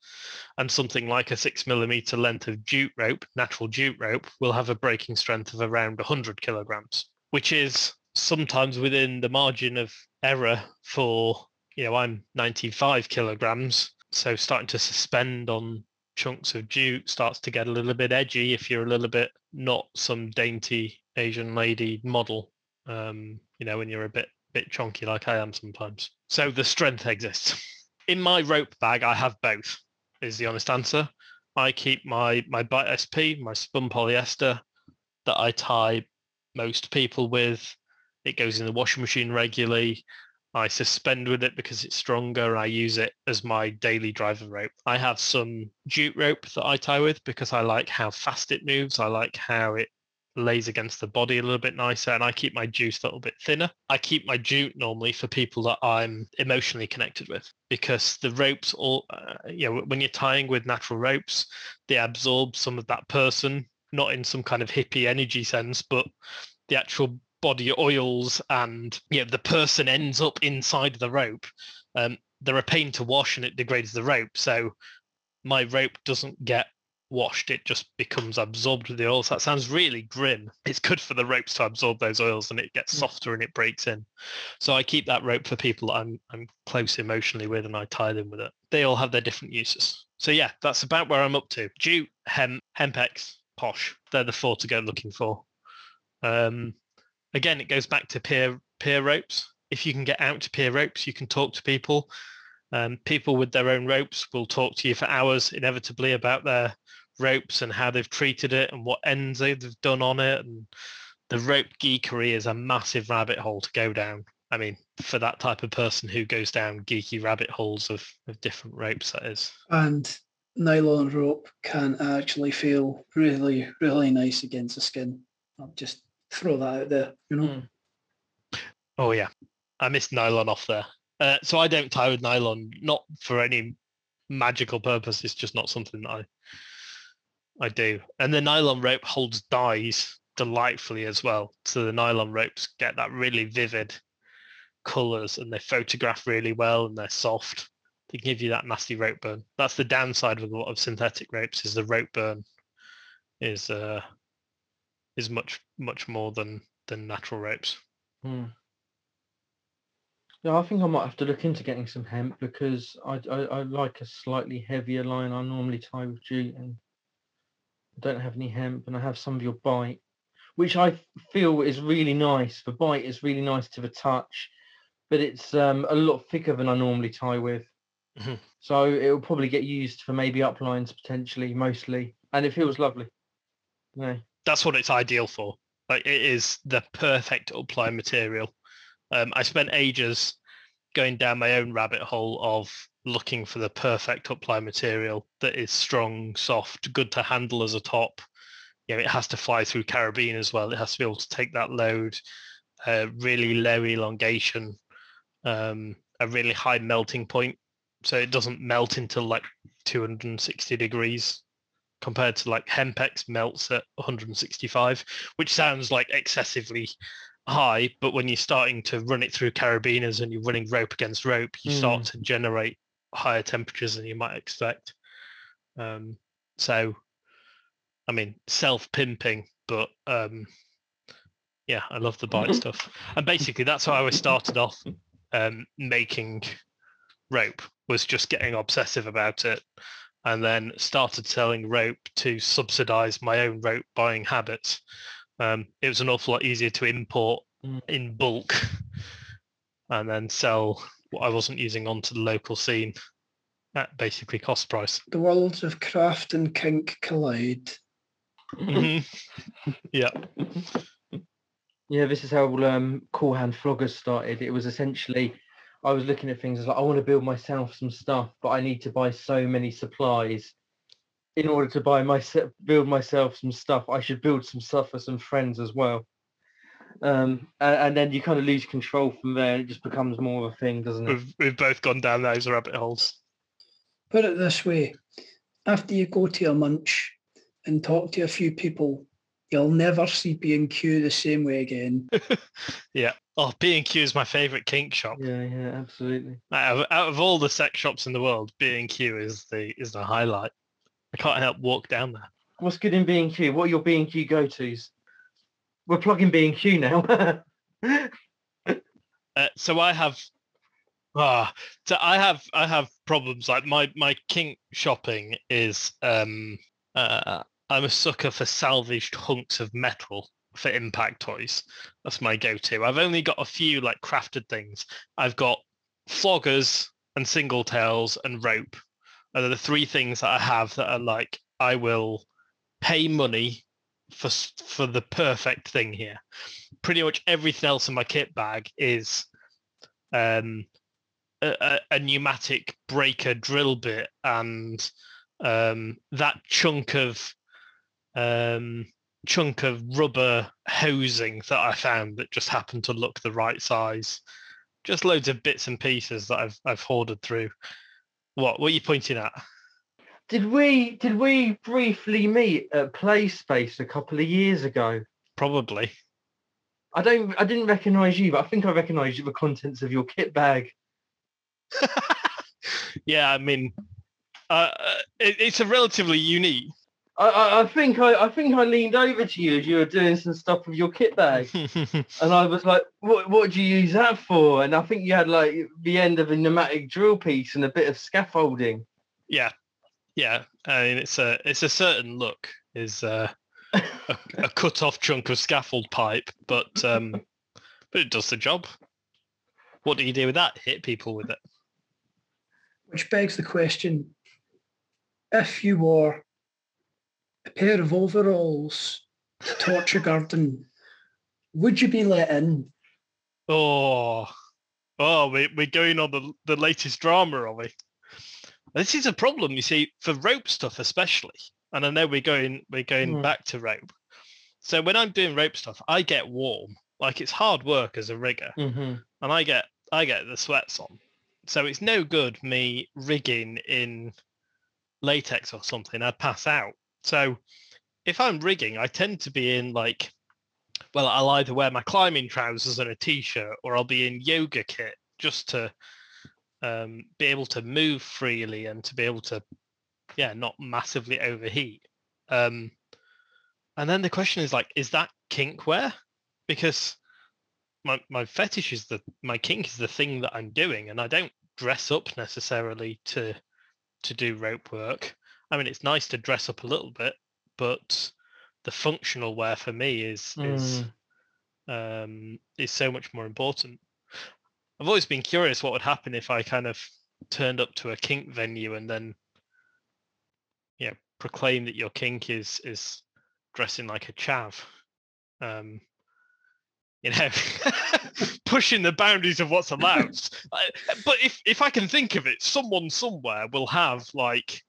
and something like a six millimeter length of jute rope, natural jute rope, will have a breaking strength of around one hundred kilograms, which is sometimes within the margin of error for, you know, I'm ninety-five kilograms, so starting to suspend on chunks of jute starts to get a little bit edgy if you're a little bit not some dainty Asian lady model, um, you know, when you're a bit bit chonky like I am sometimes. So the strength exists. In my rope bag, I have both, is the honest answer. I keep my, my Bite S P, my spun polyester that I tie most people with. It goes in the washing machine regularly. I suspend with it because it's stronger. I use it as my daily driver rope. I have some jute rope that I tie with because I like how fast it moves. I like how it lays against the body a little bit nicer, and I keep my jute a little bit thinner. I keep my jute normally for people that I'm emotionally connected with, because the ropes all, uh, you know, when you're tying with natural ropes, they absorb some of that person, not in some kind of hippie energy sense, but the actual body oils and, you know, the person ends up inside the rope. Um, they're a pain to wash and it degrades the rope. So my rope doesn't get washed, it just becomes absorbed with the oils. That sounds really grim. It's good for the ropes to absorb those oils, and it gets softer and it breaks in. So I keep that rope for people I'm I'm close emotionally with, and I tie them with it. They all have their different uses. So yeah, that's about where I'm up to. Jute, hemp, hempex, posh. They're the four to go looking for. Um, again, it goes back to peer peer ropes. If you can get out to peer ropes, you can talk to people. Um, people with their own ropes will talk to you for hours, inevitably, about their ropes and how they've treated it and what ends they've done on it. And the rope geekery is a massive rabbit hole to go down. I mean, for that type of person who goes down geeky rabbit holes of, of different ropes, that is. And nylon rope can actually feel really, really nice against the skin. I'll just throw that out there, you know? Oh, yeah. I missed nylon off there. Uh, so I don't tie with nylon, not for any magical purpose. It's just not something that I I do. And the nylon rope holds dyes delightfully as well. So the nylon ropes get that really vivid colours, and they photograph really well, and they're soft. They give you that nasty rope burn. That's the downside with a lot of synthetic ropes, is the rope burn is uh, is much much more than than natural ropes. Hmm. Yeah, I think I might have to look into getting some hemp, because I, I, I like a slightly heavier line. I normally tie with jute, and I don't have any hemp, and I have some of your bite, which I feel is really nice. The bite is really nice to the touch, but it's um, a lot thicker than I normally tie with. Mm-hmm. So it will probably get used for maybe up lines potentially, mostly, and it feels lovely. Yeah. That's what it's ideal for. Like, it is the perfect upline material. Um, I spent ages going down my own rabbit hole of looking for the perfect upline material that is strong, soft, good to handle as a top. You know, it has to fly through carabine as well. It has to be able to take that load, uh, really low elongation, um, a really high melting point. So it doesn't melt into like two hundred sixty degrees compared to like Hempex melts at one hundred sixty-five, which sounds like excessively high, but when you're starting to run it through carabiners and you're running rope against rope, you mm. start to generate higher temperatures than you might expect. Um, so, I mean, self-pimping, but um, yeah, I love the bite stuff. And basically, that's how I always started off um, making rope, was just getting obsessive about it, and then started selling rope to subsidize my own rope buying habits. Um, it was an awful lot easier to import in bulk and then sell what I wasn't using onto the local scene at basically cost price. The worlds of craft and kink collide. Mm-hmm. Yeah. Yeah, this is how um, Cool Hand Floggers started. It was essentially, I was looking at things, I was like, I want to build myself some stuff, but I need to buy so many supplies. In order to buy myself, build myself some stuff, I should build some stuff for some friends as well. Um, and, and then you kind of lose control from there. It just becomes more of a thing, doesn't it? We've, we've both gone down those rabbit holes. Put it this way. After you go to a munch and talk to a few people, you'll never see B and Q the same way again. Yeah. Oh, B and Q is my favourite kink shop. Yeah, yeah, absolutely. Out of, out of all the sex shops in the world, B and Q is the is the highlight. I can't help walk down there. What's good in B and Q? What are your B and Q go-tos? We're plugging B and Q now. uh, so I have, ah, so I have, I have problems. Like my my kink shopping is, um, uh, I'm a sucker for salvaged hunks of metal for impact toys. That's my go-to. I've only got a few like crafted things. I've got floggers and singletails and rope. Are the three things that I have that are like, I will pay money for for the perfect thing here. Pretty much everything else in my kit bag is um, a, a pneumatic breaker drill bit and um, that chunk of um, chunk of rubber hosing that I found that just happened to look the right size. Just loads of bits and pieces that I've I've hoarded through. What? What are you pointing at? Did we did we briefly meet at PlaySpace a couple of years ago? Probably. I don't. I didn't recognise you, but I think I recognised the contents of your kit bag. Yeah, I mean, uh, it, it's a relatively unique. I, I, I think I, I think I leaned over to you as you were doing some stuff with your kit bag, and I was like, "What? What do you use that for?" And I think you had like the end of a pneumatic drill piece and a bit of scaffolding. Yeah, yeah. I mean, it's a it's a certain look. Is uh, a, a cut-off chunk of scaffold pipe, but um, but it does the job. What do you do with that? Hit people with it. Which begs the question, if you wore a pair of overalls to Torture Garden, would you be let in? Oh, oh, we, we're going on the, the latest drama, are we? This is a problem, you see, for rope stuff especially. And I know we're going we're going mm. back to rope. So when I'm doing rope stuff, I get warm. Like, it's hard work as a rigger, mm-hmm. and I get I get the sweats on. So it's no good me rigging in latex or something. I'd pass out. So if I'm rigging, I tend to be in like, well, I'll either wear my climbing trousers and a t-shirt, or I'll be in yoga kit just to um, be able to move freely and to be able to, yeah, not massively overheat. Um, and then the question is like, is that kink wear? Because my my fetish is the my kink is the thing that I'm doing, and I don't dress up necessarily to to do rope work. I mean, it's nice to dress up a little bit, but the functional wear for me is mm. is um, is so much more important. I've always been curious what would happen if I kind of turned up to a kink venue and then, yeah, proclaim that your kink is is dressing like a chav, um, you know, pushing the boundaries of what's allowed. But if if I can think of it, someone somewhere will have like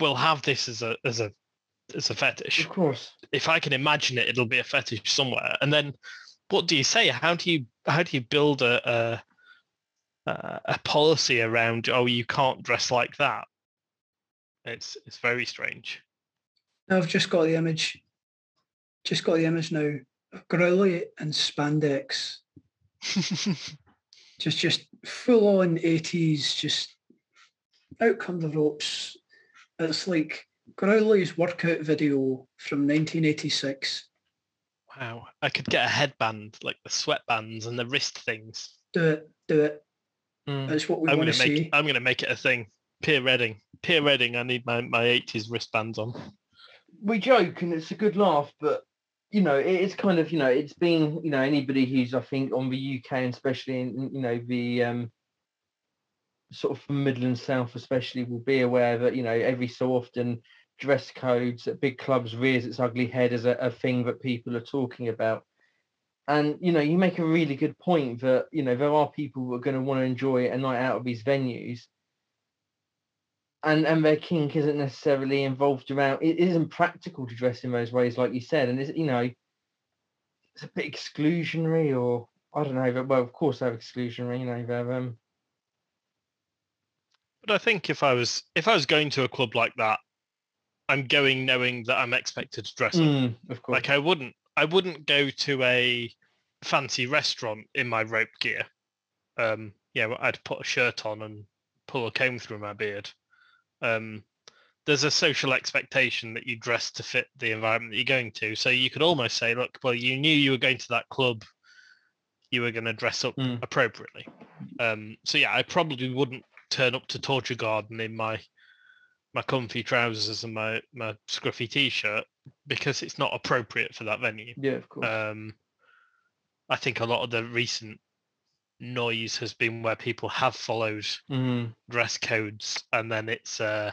will have this as a as a as a fetish. Of course. If I can imagine it, it'll be a fetish somewhere. And then, what do you say? How do you how do you build a a, a policy around? Oh, you can't dress like that. It's it's very strange. I've just got the image. Just got the image now. Growly and spandex. just just full on eighties. Just out come the ropes. It's like Growly's workout video from nineteen eighty-six. Wow, I could get a headband, like the sweatbands and the wrist things. Do it, do it. Mm. That's what we I'm want gonna to make, see. I'm going to make it a thing. Peer Reading. Peer Reading, I need my, my eighties wristbands on. We joke and it's a good laugh, but, you know, it's kind of, you know, it's been, you know, anybody who's, I think, on the U K and especially in, you know, the... um sort of from Midland South especially will be aware that, you know, every so often dress codes at big clubs rears its ugly head as a, a thing that people are talking about. And, you know, you make a really good point that, you know, there are people who are going to want to enjoy a night out of these venues. And and their kink isn't necessarily involved around, it isn't practical to dress in those ways, like you said. And, it's, you know, it's a bit exclusionary, or I don't know, but, well, of course they're exclusionary, you know, they're... Um, But I think if I was if I was going to a club like that, I'm going knowing that I'm expected to dress up. Mm, of course. Like I wouldn't I wouldn't go to a fancy restaurant in my rope gear. Um, yeah, I'd put a shirt on and pull a comb through my beard. Um, there's a social expectation that you dress to fit the environment that you're going to. So you could almost say, look, well, you knew you were going to that club, you were going to dress up mm. appropriately. Um, so yeah, I probably wouldn't turn up to Torture Garden in my my comfy trousers and my my scruffy t-shirt because it's not appropriate for that venue. Yeah, of course. Um, I think a lot of the recent noise has been where people have followed mm. dress codes, and then it's uh,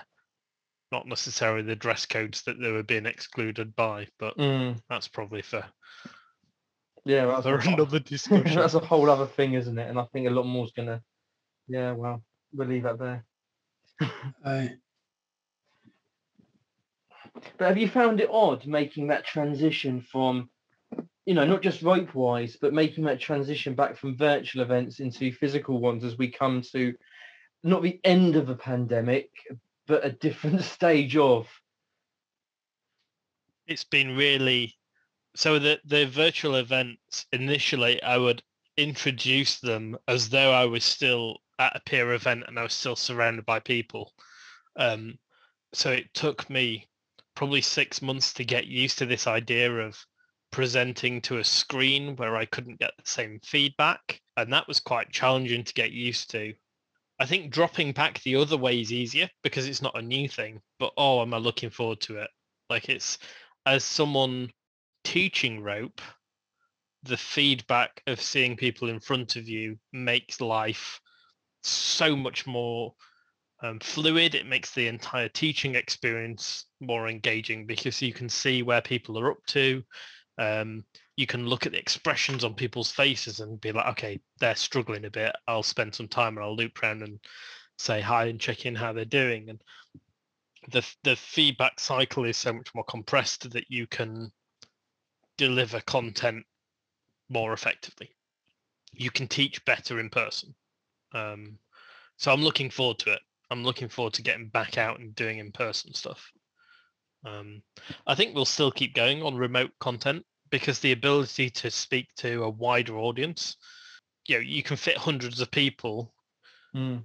not necessarily the dress codes that they were being excluded by. But mm. that's probably for yeah that's for another discussion. That's a whole other thing, isn't it? And I think a lot more is gonna. Yeah, well. We'll leave that there. Right. But have you found it odd making that transition from, you know, not just rope-wise, but making that transition back from virtual events into physical ones as we come to not the end of the pandemic, but a different stage of? It's been really... So the, the virtual events, initially, I would introduce them as though I was still... at a peer event and I was still surrounded by people. Um, so it took me probably six months to get used to this idea of presenting to a screen where I couldn't get the same feedback. And that was quite challenging to get used to. I think dropping back the other way is easier because it's not a new thing, but oh, am I looking forward to it? Like it's, as someone teaching rope, the feedback of seeing people in front of you makes life so much more um, fluid. It makes the entire teaching experience more engaging because you can see where people are up to. Um, you can look at the expressions on people's faces and be like, okay, they're struggling a bit. I'll spend some time and I'll loop around and say hi and check in how they're doing. And the the feedback cycle is so much more compressed that you can deliver content more effectively. You can teach better in person. Um, so I'm looking forward to it. I'm looking forward to getting back out and doing in-person stuff. Um, I think we'll still keep going on remote content because the ability to speak to a wider audience, you know, you can fit hundreds of people mm.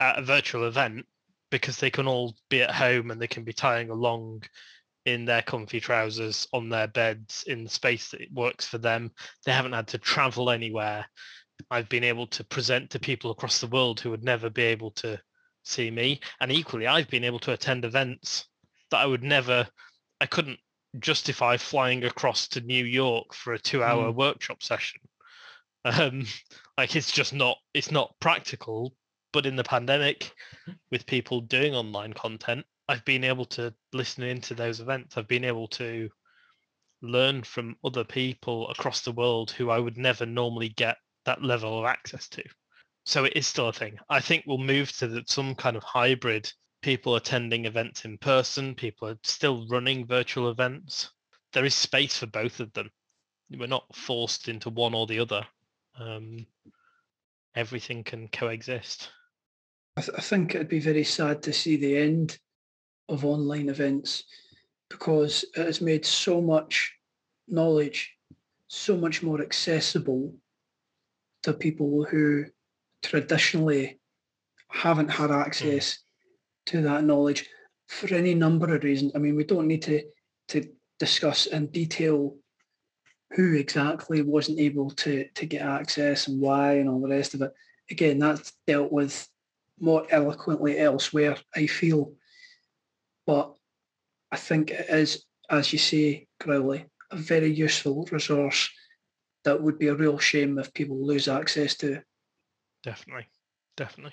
at a virtual event because they can all be at home and they can be tying along in their comfy trousers on their beds in the space that works for them. They haven't had to travel anywhere. I've been able to present to people across the world who would never be able to see me. And equally, I've been able to attend events that I would never, I couldn't justify flying across to New York for a two hour mm. workshop session. Um, like it's just not, it's not practical, but in the pandemic with people doing online content, I've been able to listen into those events. I've been able to learn from other people across the world who I would never normally get that level of access to. So it is still a thing. I think we'll move to the, some kind of hybrid, people attending events in person, people are still running virtual events. There is space for both of them. We're not forced into one or the other. Um, everything can coexist. I, th- I think it'd be very sad to see the end of online events because it has made so much knowledge so much more accessible to people who traditionally haven't had access mm. to that knowledge for any number of reasons. I mean, we don't need to, to discuss in detail who exactly wasn't able to, to get access and why and all the rest of it. Again, that's dealt with more eloquently elsewhere, I feel. But I think it is, as you say, Crowley, a very useful resource that would be a real shame if people lose access to. Definitely, definitely.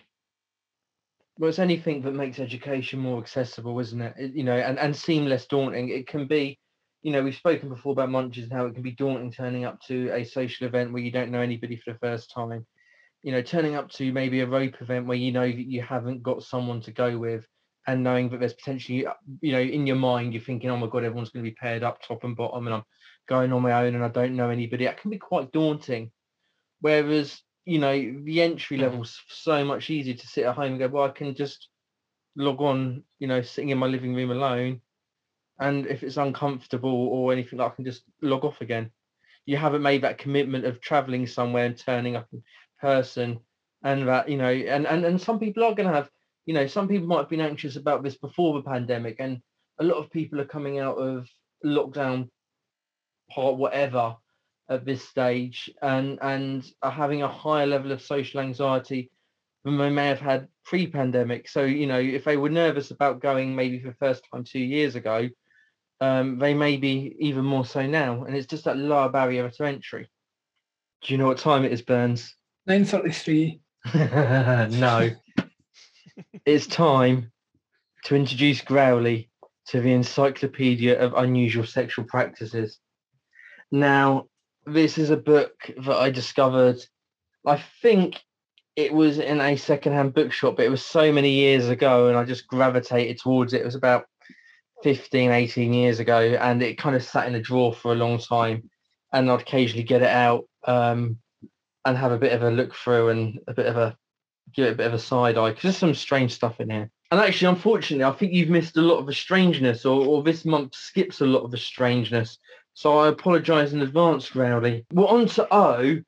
Well, it's anything that makes education more accessible, isn't it? it you know, and, and seem less daunting. It can be, you know, we've spoken before about munches and how it can be daunting turning up to a social event where you don't know anybody for the first time. You know, turning up to maybe a rope event where you know that you haven't got someone to go with, and knowing that there's potentially, you know, in your mind, you're thinking, oh my God, everyone's going to be paired up top and bottom and I'm going on my own and I don't know anybody. That can be quite daunting. Whereas, you know, the entry level's so much easier to sit at home and go, well, I can just log on, you know, sitting in my living room alone. And if it's uncomfortable or anything, I can just log off again. You haven't made that commitment of traveling somewhere and turning up in person and that, you know, and, and, and some people are going to have, you know, some people might have been anxious about this before the pandemic, and a lot of people are coming out of lockdown part whatever at this stage and, and are having a higher level of social anxiety than they may have had pre-pandemic. So, you know, if they were nervous about going maybe for the first time two years ago, um, they may be even more so now. And it's just that lower barrier to entry. Do you know what time it is, Burns? nine thirty-three. No. It's time to introduce Growly to the Encyclopedia of Unusual Sexual Practices. Now, this is a book that I discovered. I think it was in a secondhand bookshop, but it was so many years ago, and I just gravitated towards it. It was about fifteen, eighteen years ago, and it kind of sat in a drawer for a long time, and I'd occasionally get it out um, and have a bit of a look through and a bit of a give it a bit of a side eye because there's some strange stuff in here. And actually, unfortunately, I think you've missed a lot of the strangeness, or, or this month skips a lot of the strangeness. So I apologise in advance, Growly. We're on to O,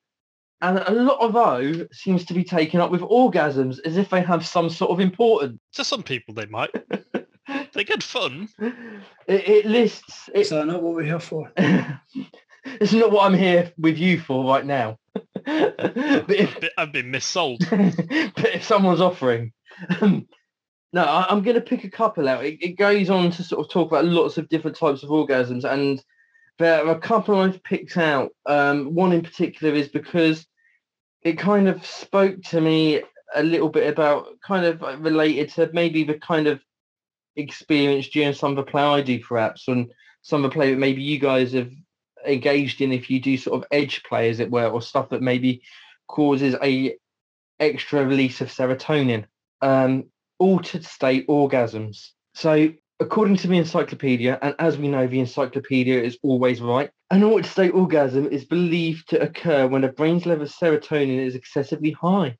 and a lot of O seems to be taken up with orgasms as if they have some sort of importance. To some people, they might. They're good fun. It, it lists... It, so I know what we're here for. It's not what I'm here with you for right now. But if, I've been missold. But if someone's offering, um, No, I, I'm going to pick a couple out. It, it goes on to sort of talk about lots of different types of orgasms, and there are a couple I've picked out. Um, one in particular is because it kind of spoke to me a little bit about, kind of related to maybe the kind of experience during some of the play I do perhaps, and some of the play that maybe you guys have engaged in if you do sort of edge play, as it were, or stuff that maybe causes a extra release of serotonin. Um, altered state orgasms. So according to the encyclopedia, and as we know, the encyclopedia is always right, an altered state orgasm is believed to occur when the brain's level of serotonin is excessively high.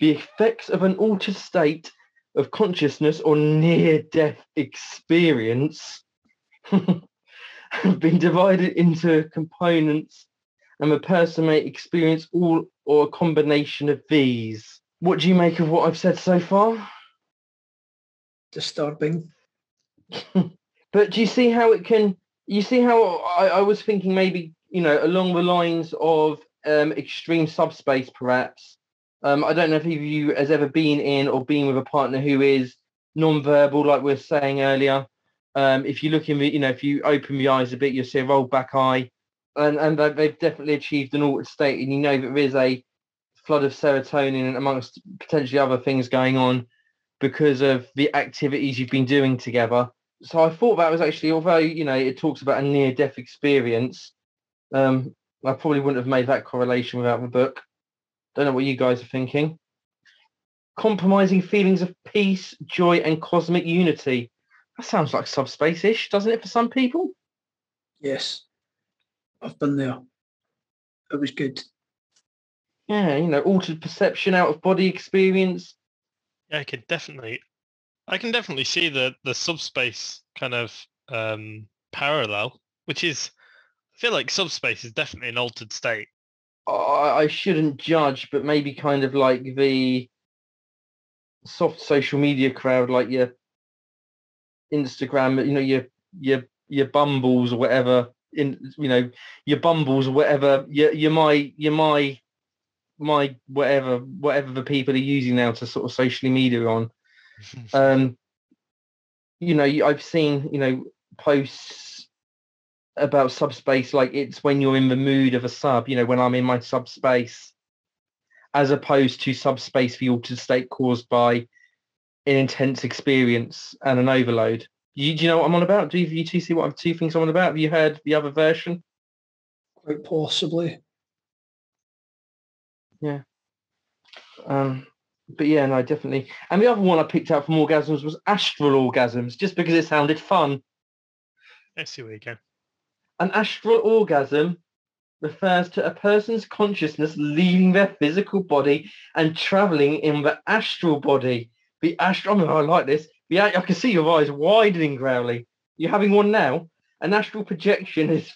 The effects of an altered state of consciousness or near-death experience have been divided into components, and the person may experience all or a combination of these. What do you make of what I've said so far? Disturbing. But do you see how it can, you see how I, I was thinking maybe, you know, along the lines of um, extreme subspace perhaps. Um, I don't know if either of you has ever been in or been with a partner who is non-verbal, like we were saying earlier. Um, if you look in, you know, if you open the eyes a bit, you'll see a rolled back eye, and and they've definitely achieved an altered state, and you know that there is a flood of serotonin amongst potentially other things going on because of the activities you've been doing together. So I thought that was actually, although, you know, it talks about a near-death experience, um, I probably wouldn't have made that correlation without the book. Don't know what you guys are thinking. Compromising feelings of peace, joy, and cosmic unity. That sounds like subspace-ish, doesn't it, for some people? Yes. I've been there. It was good. Yeah, you know, altered perception, out-of-body experience. Yeah, I can definitely, I can definitely see the, the subspace kind of um, parallel, which is, I feel like subspace is definitely an altered state. I shouldn't judge, but maybe kind of like the soft social media crowd, like your Instagram, you know, your your your Bumbles or whatever, in you know, your Bumbles or whatever, your your my your my my whatever whatever the people are using now to sort of socially media on. um, you know, I've seen, you know, posts about subspace, like it's when you're in the mood of a sub, you know, when I'm in my subspace, as opposed to subspace, the altered state caused by an intense experience and an overload. You, do you know what I'm on about? Do you, you two see what I'm, two things I'm on about? Have you heard the other version? Quite possibly. Yeah. Um, but yeah, no, definitely. And the other one I picked out from orgasms was astral orgasms, just because it sounded fun. Let's see where you go. An astral orgasm refers to a person's consciousness leaving their physical body and travelling in the astral body. The astral, oh, I like this. The, I can see your eyes widening, Growly. You're having one now. An astral projection is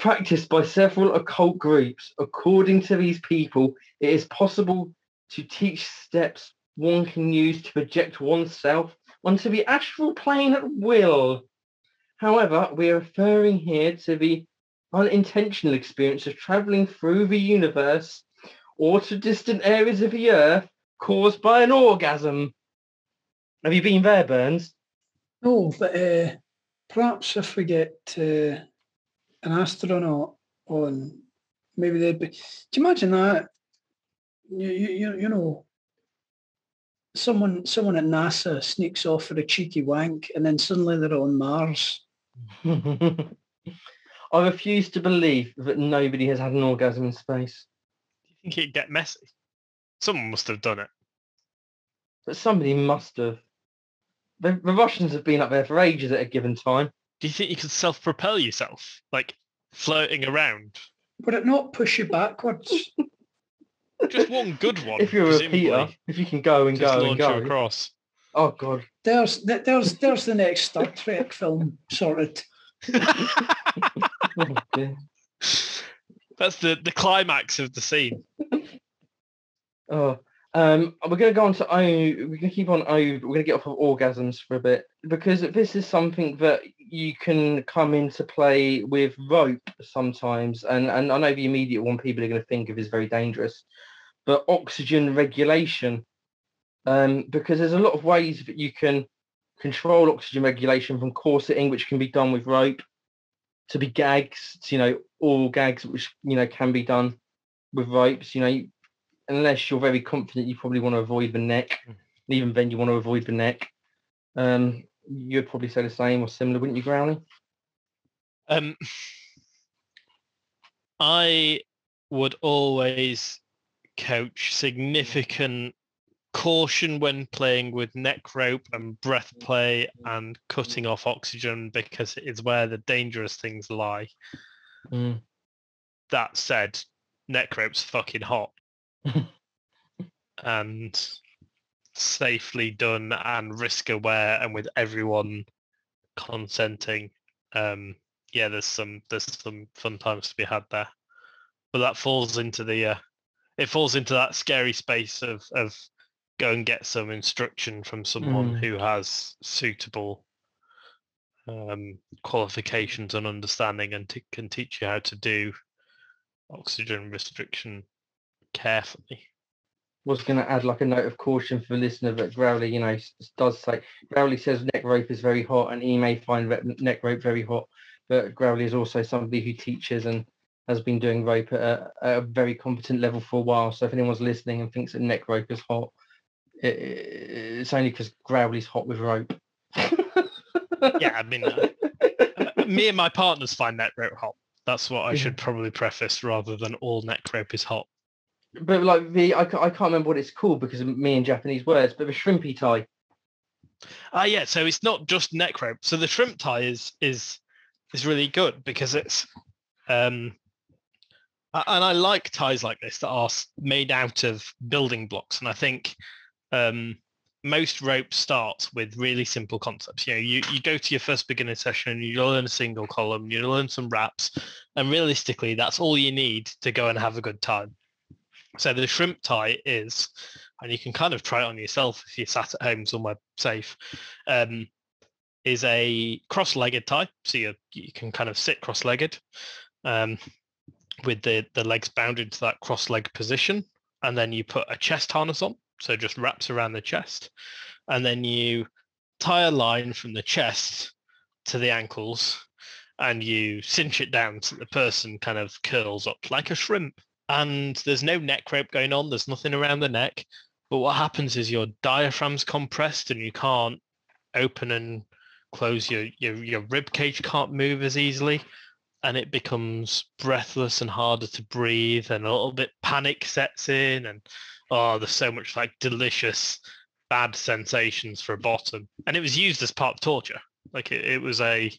practised by several occult groups. According to these people, it is possible to teach steps one can use to project oneself onto the astral plane at will. However, we are referring here to the unintentional experience of travelling through the universe or to distant areas of the earth caused by an orgasm. Have you been there, Burns? No, but uh, perhaps if we get uh, an astronaut on, maybe they'd be... Do you imagine that? You, you, you know... Someone, someone at NASA sneaks off for a cheeky wank, and then suddenly they're on Mars. I refuse to believe that nobody has had an orgasm in space. Do you think it'd get messy? Someone must have done it. But somebody must have. The, the Russians have been up there for ages at a given time. Do you think you could self-propel yourself, like floating around? Would it not push you backwards? Just one good one. If you're a repeater, if you can go and go and go across. Oh God, there's there's there's the next Star Trek film sorted. Oh, dear. That's the the climax of the scene. Oh, um, we're going to go on to O. We're going to keep on O. But we're going to get off of orgasms for a bit, because this is something that you can come into play with rope sometimes, and and I know the immediate one people are going to think of is very dangerous. But oxygen regulation, um, because there's a lot of ways that you can control oxygen regulation, from corseting, which can be done with rope, to be gags, to, you know, oral gags, which, you know, can be done with ropes. You know, you, unless you're very confident, you probably want to avoid the neck. And even then, you want to avoid the neck. Um, you'd probably say the same or similar, wouldn't you, Growly? Um, I would always coach significant caution when playing with neck rope and breath play and cutting off oxygen, because it is where the dangerous things lie. Mm. That said, neck rope's fucking hot and safely done and risk aware and with everyone consenting. Um, yeah, there's some there's some fun times to be had there, but that falls into the uh, it falls into that scary space of of go and get some instruction from someone mm. who has suitable um, qualifications and understanding and t- can teach you how to do oxygen restriction carefully. I was going to add like a note of caution for the listener that Growly, you know, does say, Growly says neck rope is very hot, and he may find neck rope very hot, but Growly is also somebody who teaches and has been doing rope at a, at a very competent level for a while. So if anyone's listening and thinks that neck rope is hot, It, it, it's only because Growly's hot with rope. Yeah, I mean, uh, me and my partners find neck rope hot. That's what I should probably preface, rather than all neck rope is hot. But like the, I, I can't remember what it's called because of me and Japanese words, but the shrimpy tie. Ah, uh, yeah. So it's not just neck rope. So the shrimp tie is is is really good because it's, um, and I like ties like this that are made out of building blocks, and I think. Um, most rope starts with really simple concepts. You know, you, you go to your first beginner session and you learn a single column, you learn some wraps, and realistically, that's all you need to go and have a good time. So the shrimp tie is, and you can kind of try it on yourself if you're sat at home somewhere safe, um, is a cross-legged tie. So you you can kind of sit cross-legged um, with the, the legs bound into that cross-leg position, and then you put a chest harness on. So just wraps around the chest, and then you tie a line from the chest to the ankles, and you cinch it down so the person kind of curls up like a shrimp. And there's no neck rope going on. There's nothing around the neck. But what happens is your diaphragm's compressed, and you can't open and close. Your your, your rib cage can't move as easily, and it becomes breathless and harder to breathe, and a little bit panic sets in, and oh, there's so much like delicious bad sensations for a bottom. And it was used as part of torture. Like it, it was a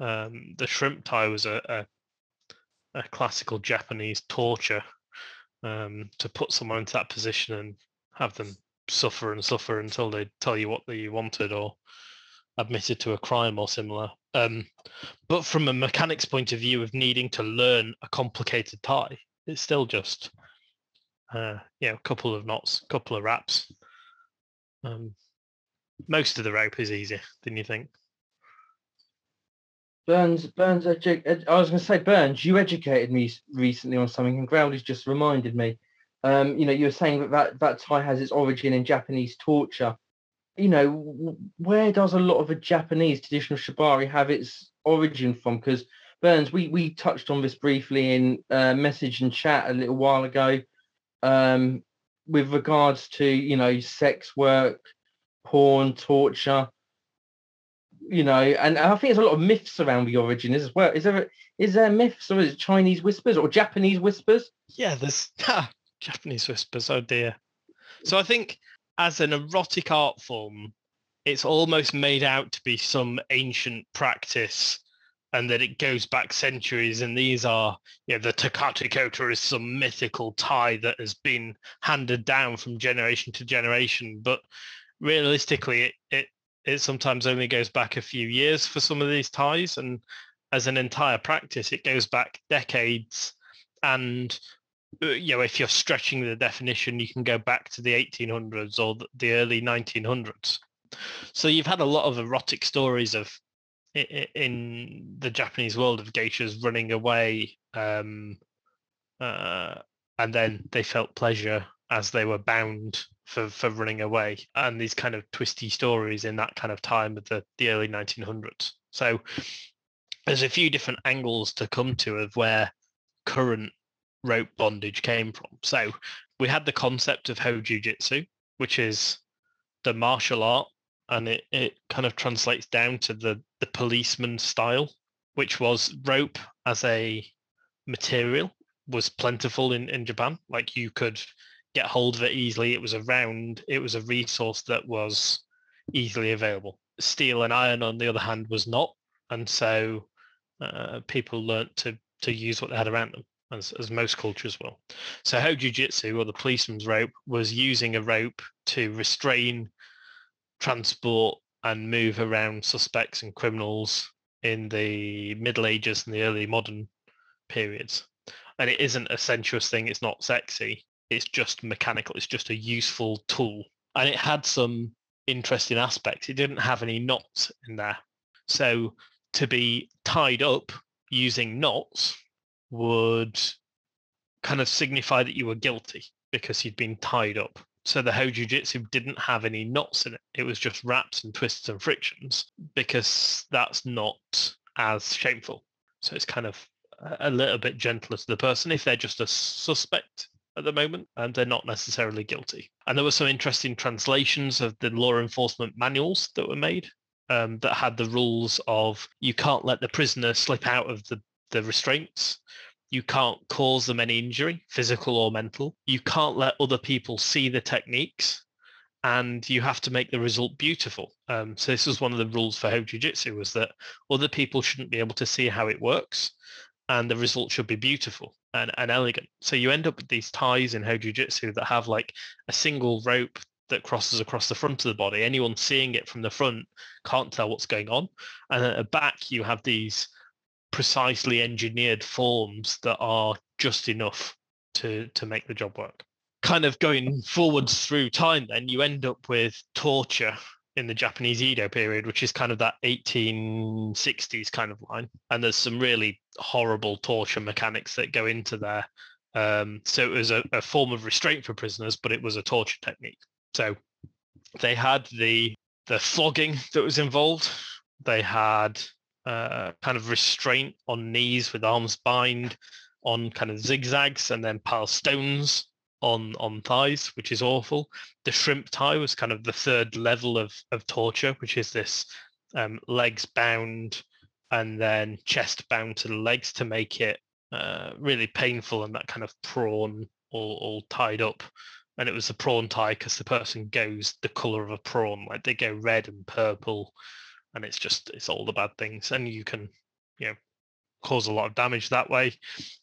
um, the shrimp tie was a, a, a classical Japanese torture um, to put someone into that position and have them suffer and suffer until they tell you what they wanted or admitted to a crime or similar. Um, but from a mechanic's point of view of needing to learn a complicated tie, it's still just Uh, yeah, a couple of knots, a couple of wraps. Um, most of the rope is easier than you think. Burns, Burns, I was going to say, Burns, you educated me recently on something, and Growly's just reminded me. Um, you know, you were saying that, that that tie has its origin in Japanese torture. You know, where does a lot of the Japanese traditional shibari have its origin from? Because, Burns, we, we touched on this briefly in uh, message and chat a little while ago. Um, with regards to, you know, sex work, porn, torture, you know, and I think there's a lot of myths around the origin as well. Is there is there myths, or is it Chinese whispers or Japanese whispers? Yeah, there's ah, Japanese whispers. Oh dear. So I think as an erotic art form, it's almost made out to be some ancient practice, and that it goes back centuries, and these are, you know, the Takata Kota is some mythical tie that has been handed down from generation to generation. But realistically, it, it it sometimes only goes back a few years for some of these ties, and as an entire practice, it goes back decades. And, you know, if you're stretching the definition, you can go back to the eighteen hundreds or the early nineteen hundreds. So you've had a lot of erotic stories of, in the Japanese world, of geishas running away um, uh, and then they felt pleasure as they were bound for for running away, and these kind of twisty stories in that kind of time of the, the early nineteen hundreds. So there's a few different angles to come to of where current rope bondage came from. So we had the concept of ho jujitsu, which is the martial art, and it, it kind of translates down to the, the policeman style, which was rope as a material was plentiful in, in Japan. Like, you could get hold of it easily. It was around, it was a resource that was easily available. Steel and iron, on the other hand, was not. And so uh, people learnt to, to use what they had around them, as, as most cultures will. So ho jujitsu, or the policeman's rope, was using a rope to restrain, transport and move around suspects and criminals in the Middle Ages and the early modern periods. And it isn't a sensuous thing. It's not sexy. It's just mechanical. It's just a useful tool. And it had some interesting aspects. It didn't have any knots in there. So to be tied up using knots would kind of signify that you were guilty because you'd been tied up. So the ho jujitsu didn't have any knots in it. It was just wraps and twists and frictions, because that's not as shameful. So it's kind of a little bit gentler to the person if they're just a suspect at the moment and they're not necessarily guilty. And there were some interesting translations of the law enforcement manuals that were made um, that had the rules of you can't let the prisoner slip out of the, the restraints. You can't cause them any injury, physical or mental. You can't let other people see the techniques, and you have to make the result beautiful. Um, so this was one of the rules for ho jujitsu, was that other people shouldn't be able to see how it works, and the result should be beautiful and, and elegant. So you end up with these ties in ho jujitsu that have like a single rope that crosses across the front of the body. Anyone seeing it from the front can't tell what's going on. And at the back, you have these precisely engineered forms that are just enough to, to make the job work. Kind of going forwards through time, then you end up with torture in the Japanese Edo period, which is kind of that eighteen sixties kind of line. And there's some really horrible torture mechanics that go into there. Um, so it was a, a form of restraint for prisoners, but it was a torture technique. So they had the the flogging that was involved. They had uh, kind of restraint on knees with arms bind on kind of zigzags, and then pile stones on on thighs, which is awful. The shrimp tie was kind of the third level of of torture, which is this um, legs bound and then chest bound to the legs to make it uh, really painful, and that kind of prawn all, all tied up. And it was the prawn tie because the person goes the color of a prawn, like they go red and purple, and it's just, it's all the bad things, and you can, you know, cause a lot of damage that way.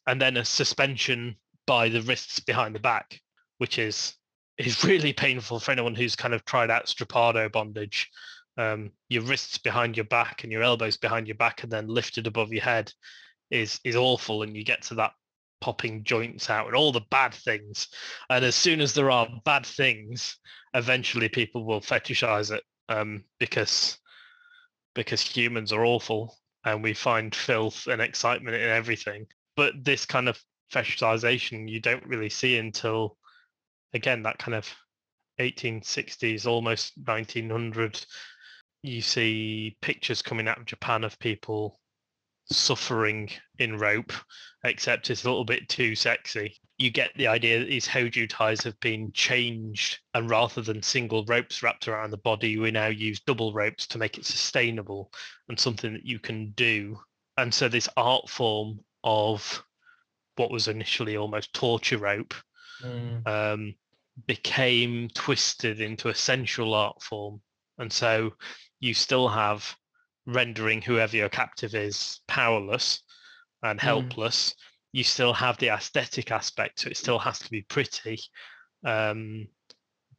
And then a suspension by the wrists behind the back, which is is really painful for anyone who's kind of tried out strappado bondage. Um, your wrists behind your back and your elbows behind your back and then lifted above your head is is awful, and you get to that popping joints out and all the bad things. And as soon as there are bad things, eventually people will fetishize it um, because because humans are awful and we find filth and excitement in everything. But this kind of fetishization you don't really see until, again, that kind of eighteen sixties, almost nineteen hundred. You see pictures coming out of Japan of people suffering in rope, except it's a little bit too sexy. You get the idea that these hoju ties have been changed, and rather than single ropes wrapped around the body, we now use double ropes to make it sustainable and something that you can do. And so this art form of what was initially almost torture rope mm. um, became twisted into a sensual art form. And so you still have rendering whoever your captive is powerless and helpless. Mm. You still have the aesthetic aspect, so it still has to be pretty. Um,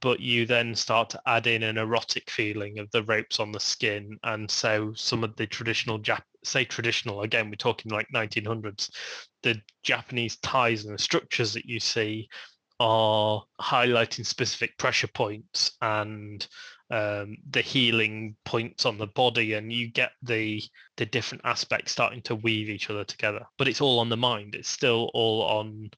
but you then start to add in an erotic feeling of the ropes on the skin. And so some of the traditional Jap- say traditional, again, we're talking like nineteen hundreds, the Japanese ties and the structures that you see are highlighting specific pressure points and um, the healing points on the body, and you get the the different aspects starting to weave each other together. But it's all on the mind. It's still all on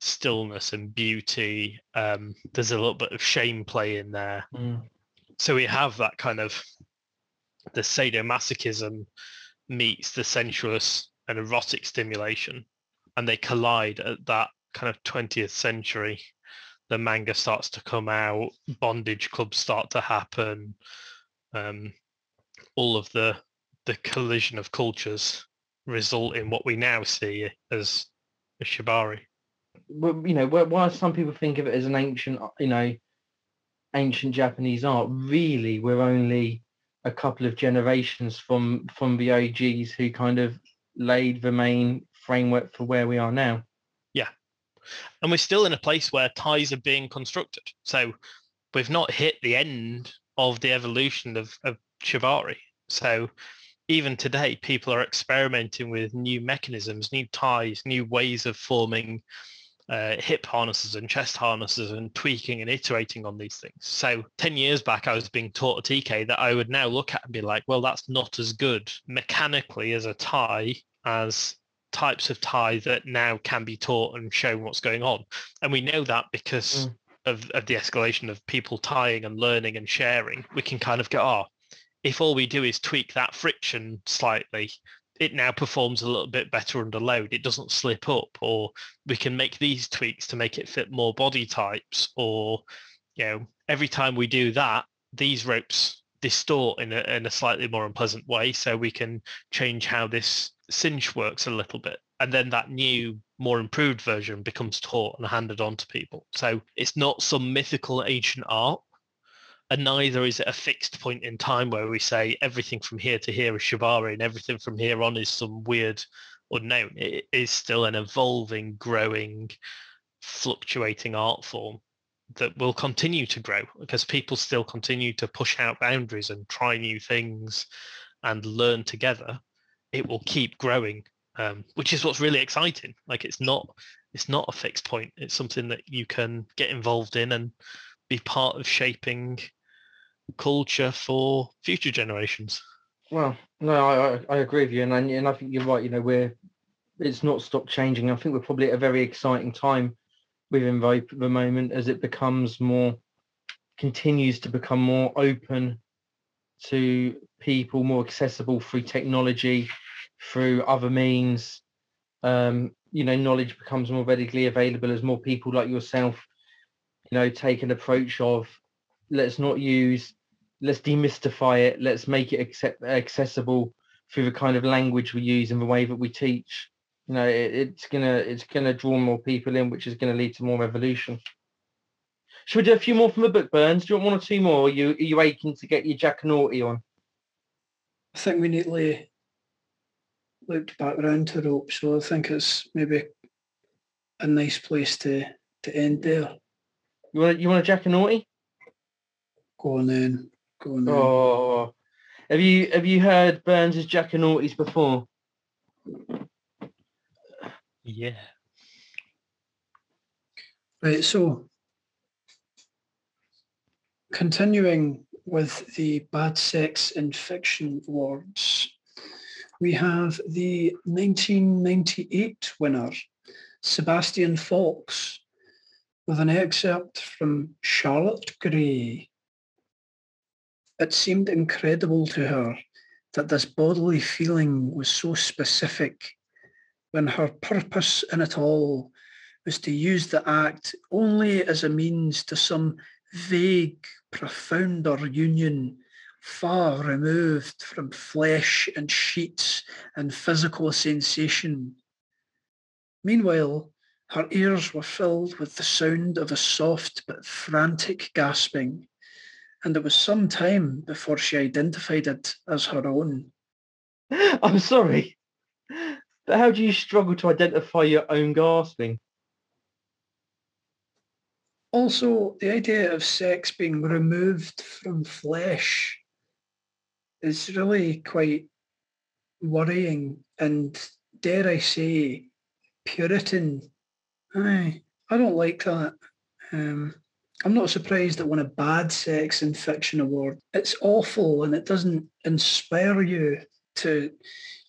stillness and beauty. Um, there's a little bit of shame play in there. Mm. So we have that kind of the sadomasochism meets the sensuous and erotic stimulation, and they collide at that kind of twentieth century. The manga starts to come out, bondage clubs start to happen, um, all of the the collision of cultures result in what we now see as a shibari. You know, while some people think of it as an ancient, you know, ancient Japanese art, really we're only a couple of generations from from the O Gs who kind of laid the main framework for where we are now. Yeah. And we're still in a place where ties are being constructed. So we've not hit the end of the evolution of, of shibari. So even today, people are experimenting with new mechanisms, new ties, new ways of forming uh, hip harnesses and chest harnesses and tweaking and iterating on these things. So ten years back, I was being taught at E K that I would now look at and be like, well, that's not as good mechanically as a tie as types of tie that now can be taught and shown what's going on. And we know that because mm. of, of the escalation of people tying and learning and sharing, we can kind of go, oh, if all we do is tweak that friction slightly, it now performs a little bit better under load. It doesn't slip up, or we can make these tweaks to make it fit more body types, or, you know, every time we do that, these ropes distort in a, in a slightly more unpleasant way. So we can change how this cinch works a little bit, and then that new more improved version becomes taught and handed on to people. So it's not some mythical ancient art, and neither is it a fixed point in time where we say everything from here to here is shibari and everything from here on is some weird unknown. It is still an evolving, growing, fluctuating art form that will continue to grow because people still continue to push out boundaries and try new things and learn together. It will keep growing, um, which is what's really exciting. Like, it's not, it's not a fixed point. It's something that you can get involved in and be part of shaping culture for future generations. Well, no, I, I agree with you, and I, and I think you're right. You know, we're it's not stopped changing. I think we're probably at a very exciting time within Rope at the moment as it becomes more, continues to become more open to people, more accessible through technology, through other means. Um, you know, knowledge becomes more readily available as more people like yourself, you know, take an approach of let's not use, let's demystify it, let's make it accept, accessible through the kind of language we use and the way that we teach. You know, it, it's gonna it's gonna draw more people in, which is gonna lead to more evolution. Should we do a few more from the book, Burns? Do you want one or two more? Or are you are you aching to get your Jack and Naughty on? I think we neatly looped back around to rope, so I think it's maybe a nice place to to end there. You want, you want a Jack and Naughty? Go on then. Go on then. Oh, have you have you heard Burns' Jack and Naughties before? Yeah. Right, so continuing with the bad sex in fiction awards, we have the nineteen ninety-eight winner, Sebastian Faulks, with an excerpt from Charlotte Gray. It seemed incredible to her that this bodily feeling was so specific when her purpose in it all was to use the act only as a means to some vague, profounder union far removed from flesh and sheets and physical sensation. Meanwhile, her ears were filled with the sound of a soft but frantic gasping, and it was some time before she identified it as her own. I'm sorry, but how do you struggle to identify your own gasping? Also, the idea of sex being removed from flesh is really quite worrying and, dare I say, Puritan. Aye, I don't like that. Um, I'm not surprised that won a bad sex in fiction award. It's awful and it doesn't inspire you to,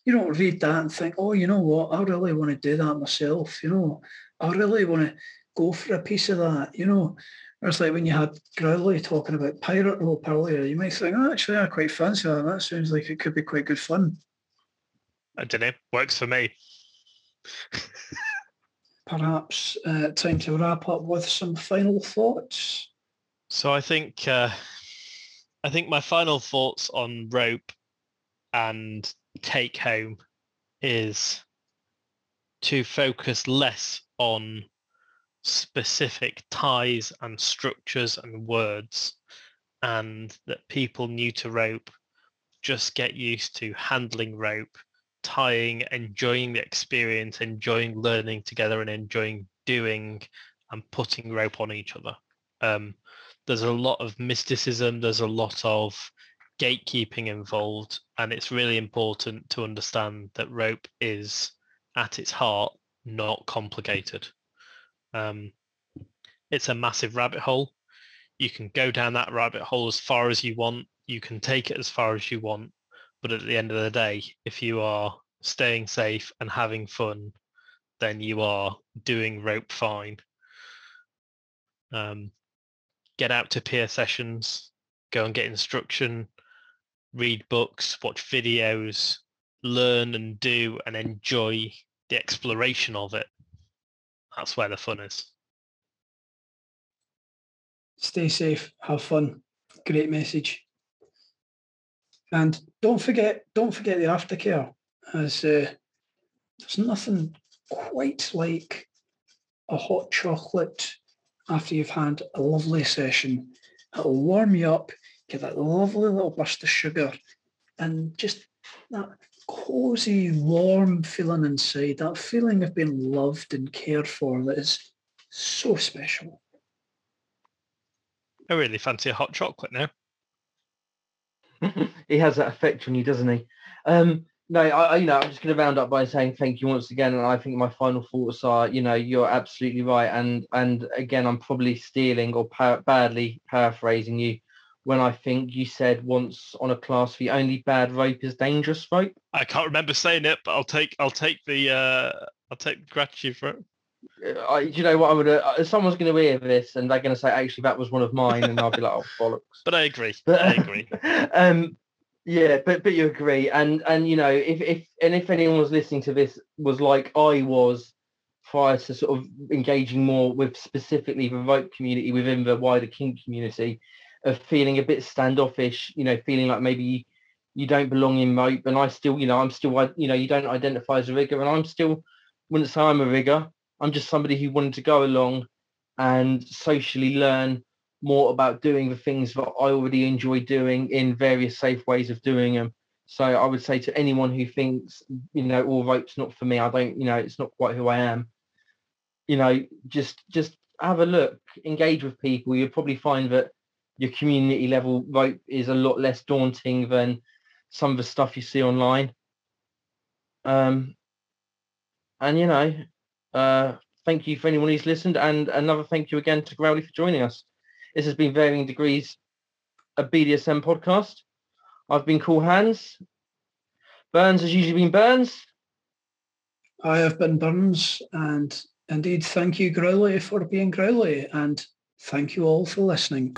you don't read that and think, oh, you know what, I really want to do that myself, you know. I really want to go for a piece of that, you know. It's like when you had Growly talking about pirate rope earlier, you might think, oh, actually, I quite fancy that. That sounds like it could be quite good fun. I don't know. Works for me. Perhaps uh, time to wrap up with some final thoughts. So I think uh, I think my final thoughts on rope and take home is to focus less on specific ties and structures and words, and that people new to rope just get used to handling rope, tying, enjoying the experience, enjoying learning together, and enjoying doing and putting rope on each other. Um, there's a lot of mysticism, there's a lot of gatekeeping involved, and it's really important to understand that rope is at its heart not complicated. Um, it's a massive rabbit hole. You can go down that rabbit hole as far as you want, you can take it as far as you want, but at the end of the day, if you are staying safe and having fun, then you are doing rope fine. Um, get out to peer sessions, go and get instruction, read books, watch videos, learn and do and enjoy the exploration of it. That's where the fun is. Stay safe, have fun. Great message. And don't forget, don't forget the aftercare, as uh, there's nothing quite like a hot chocolate after you've had a lovely session. It'll warm you up, get that lovely little burst of sugar, and just that cozy, warm feeling inside, that feeling of being loved and cared for that is so special. I really fancy a hot chocolate now. He has that effect on you, doesn't he? Um, no, I, you know, I'm just going to round up by saying thank you once again. And I think my final thoughts are, you know, you're absolutely right. And and again, I'm probably stealing or par- badly paraphrasing you when I think you said once on a class, the only bad rope is dangerous rope. I can't remember saying it, but I'll take I'll take the uh, I'll take the gratitude for it. I, you know what, I would. Uh, someone's going to hear this, and they're going to say, "Actually, that was one of mine," and I'll be like, "Oh, bollocks!" But I agree. But, I agree. um, yeah, but but you agree, and and you know, if if and if anyone was listening to this was like I was prior to sort of engaging more with specifically the rope community within the wider kink community, of feeling a bit standoffish, you know, feeling like maybe you don't belong in rope, and I still, you know, I'm still, you know, you don't identify as a rigger, and I'm still, wouldn't say I'm a rigger. I'm just somebody who wanted to go along and socially learn more about doing the things that I already enjoy doing in various safe ways of doing them. So I would say to anyone who thinks, you know, all rope's not for me, I don't, you know, it's not quite who I am, you know, just just have a look, engage with people. You'll probably find that your community level rope is a lot less daunting than some of the stuff you see online. Um, and, you know, Uh, thank you for anyone who's listened, and another thank you again to Growly for joining us. This has been Varying Degrees, a B D S M podcast. I've been Cool Hands. Burns has usually been Burns. I have been Burns, and indeed, thank you, Growly, for being Growly, and thank you all for listening.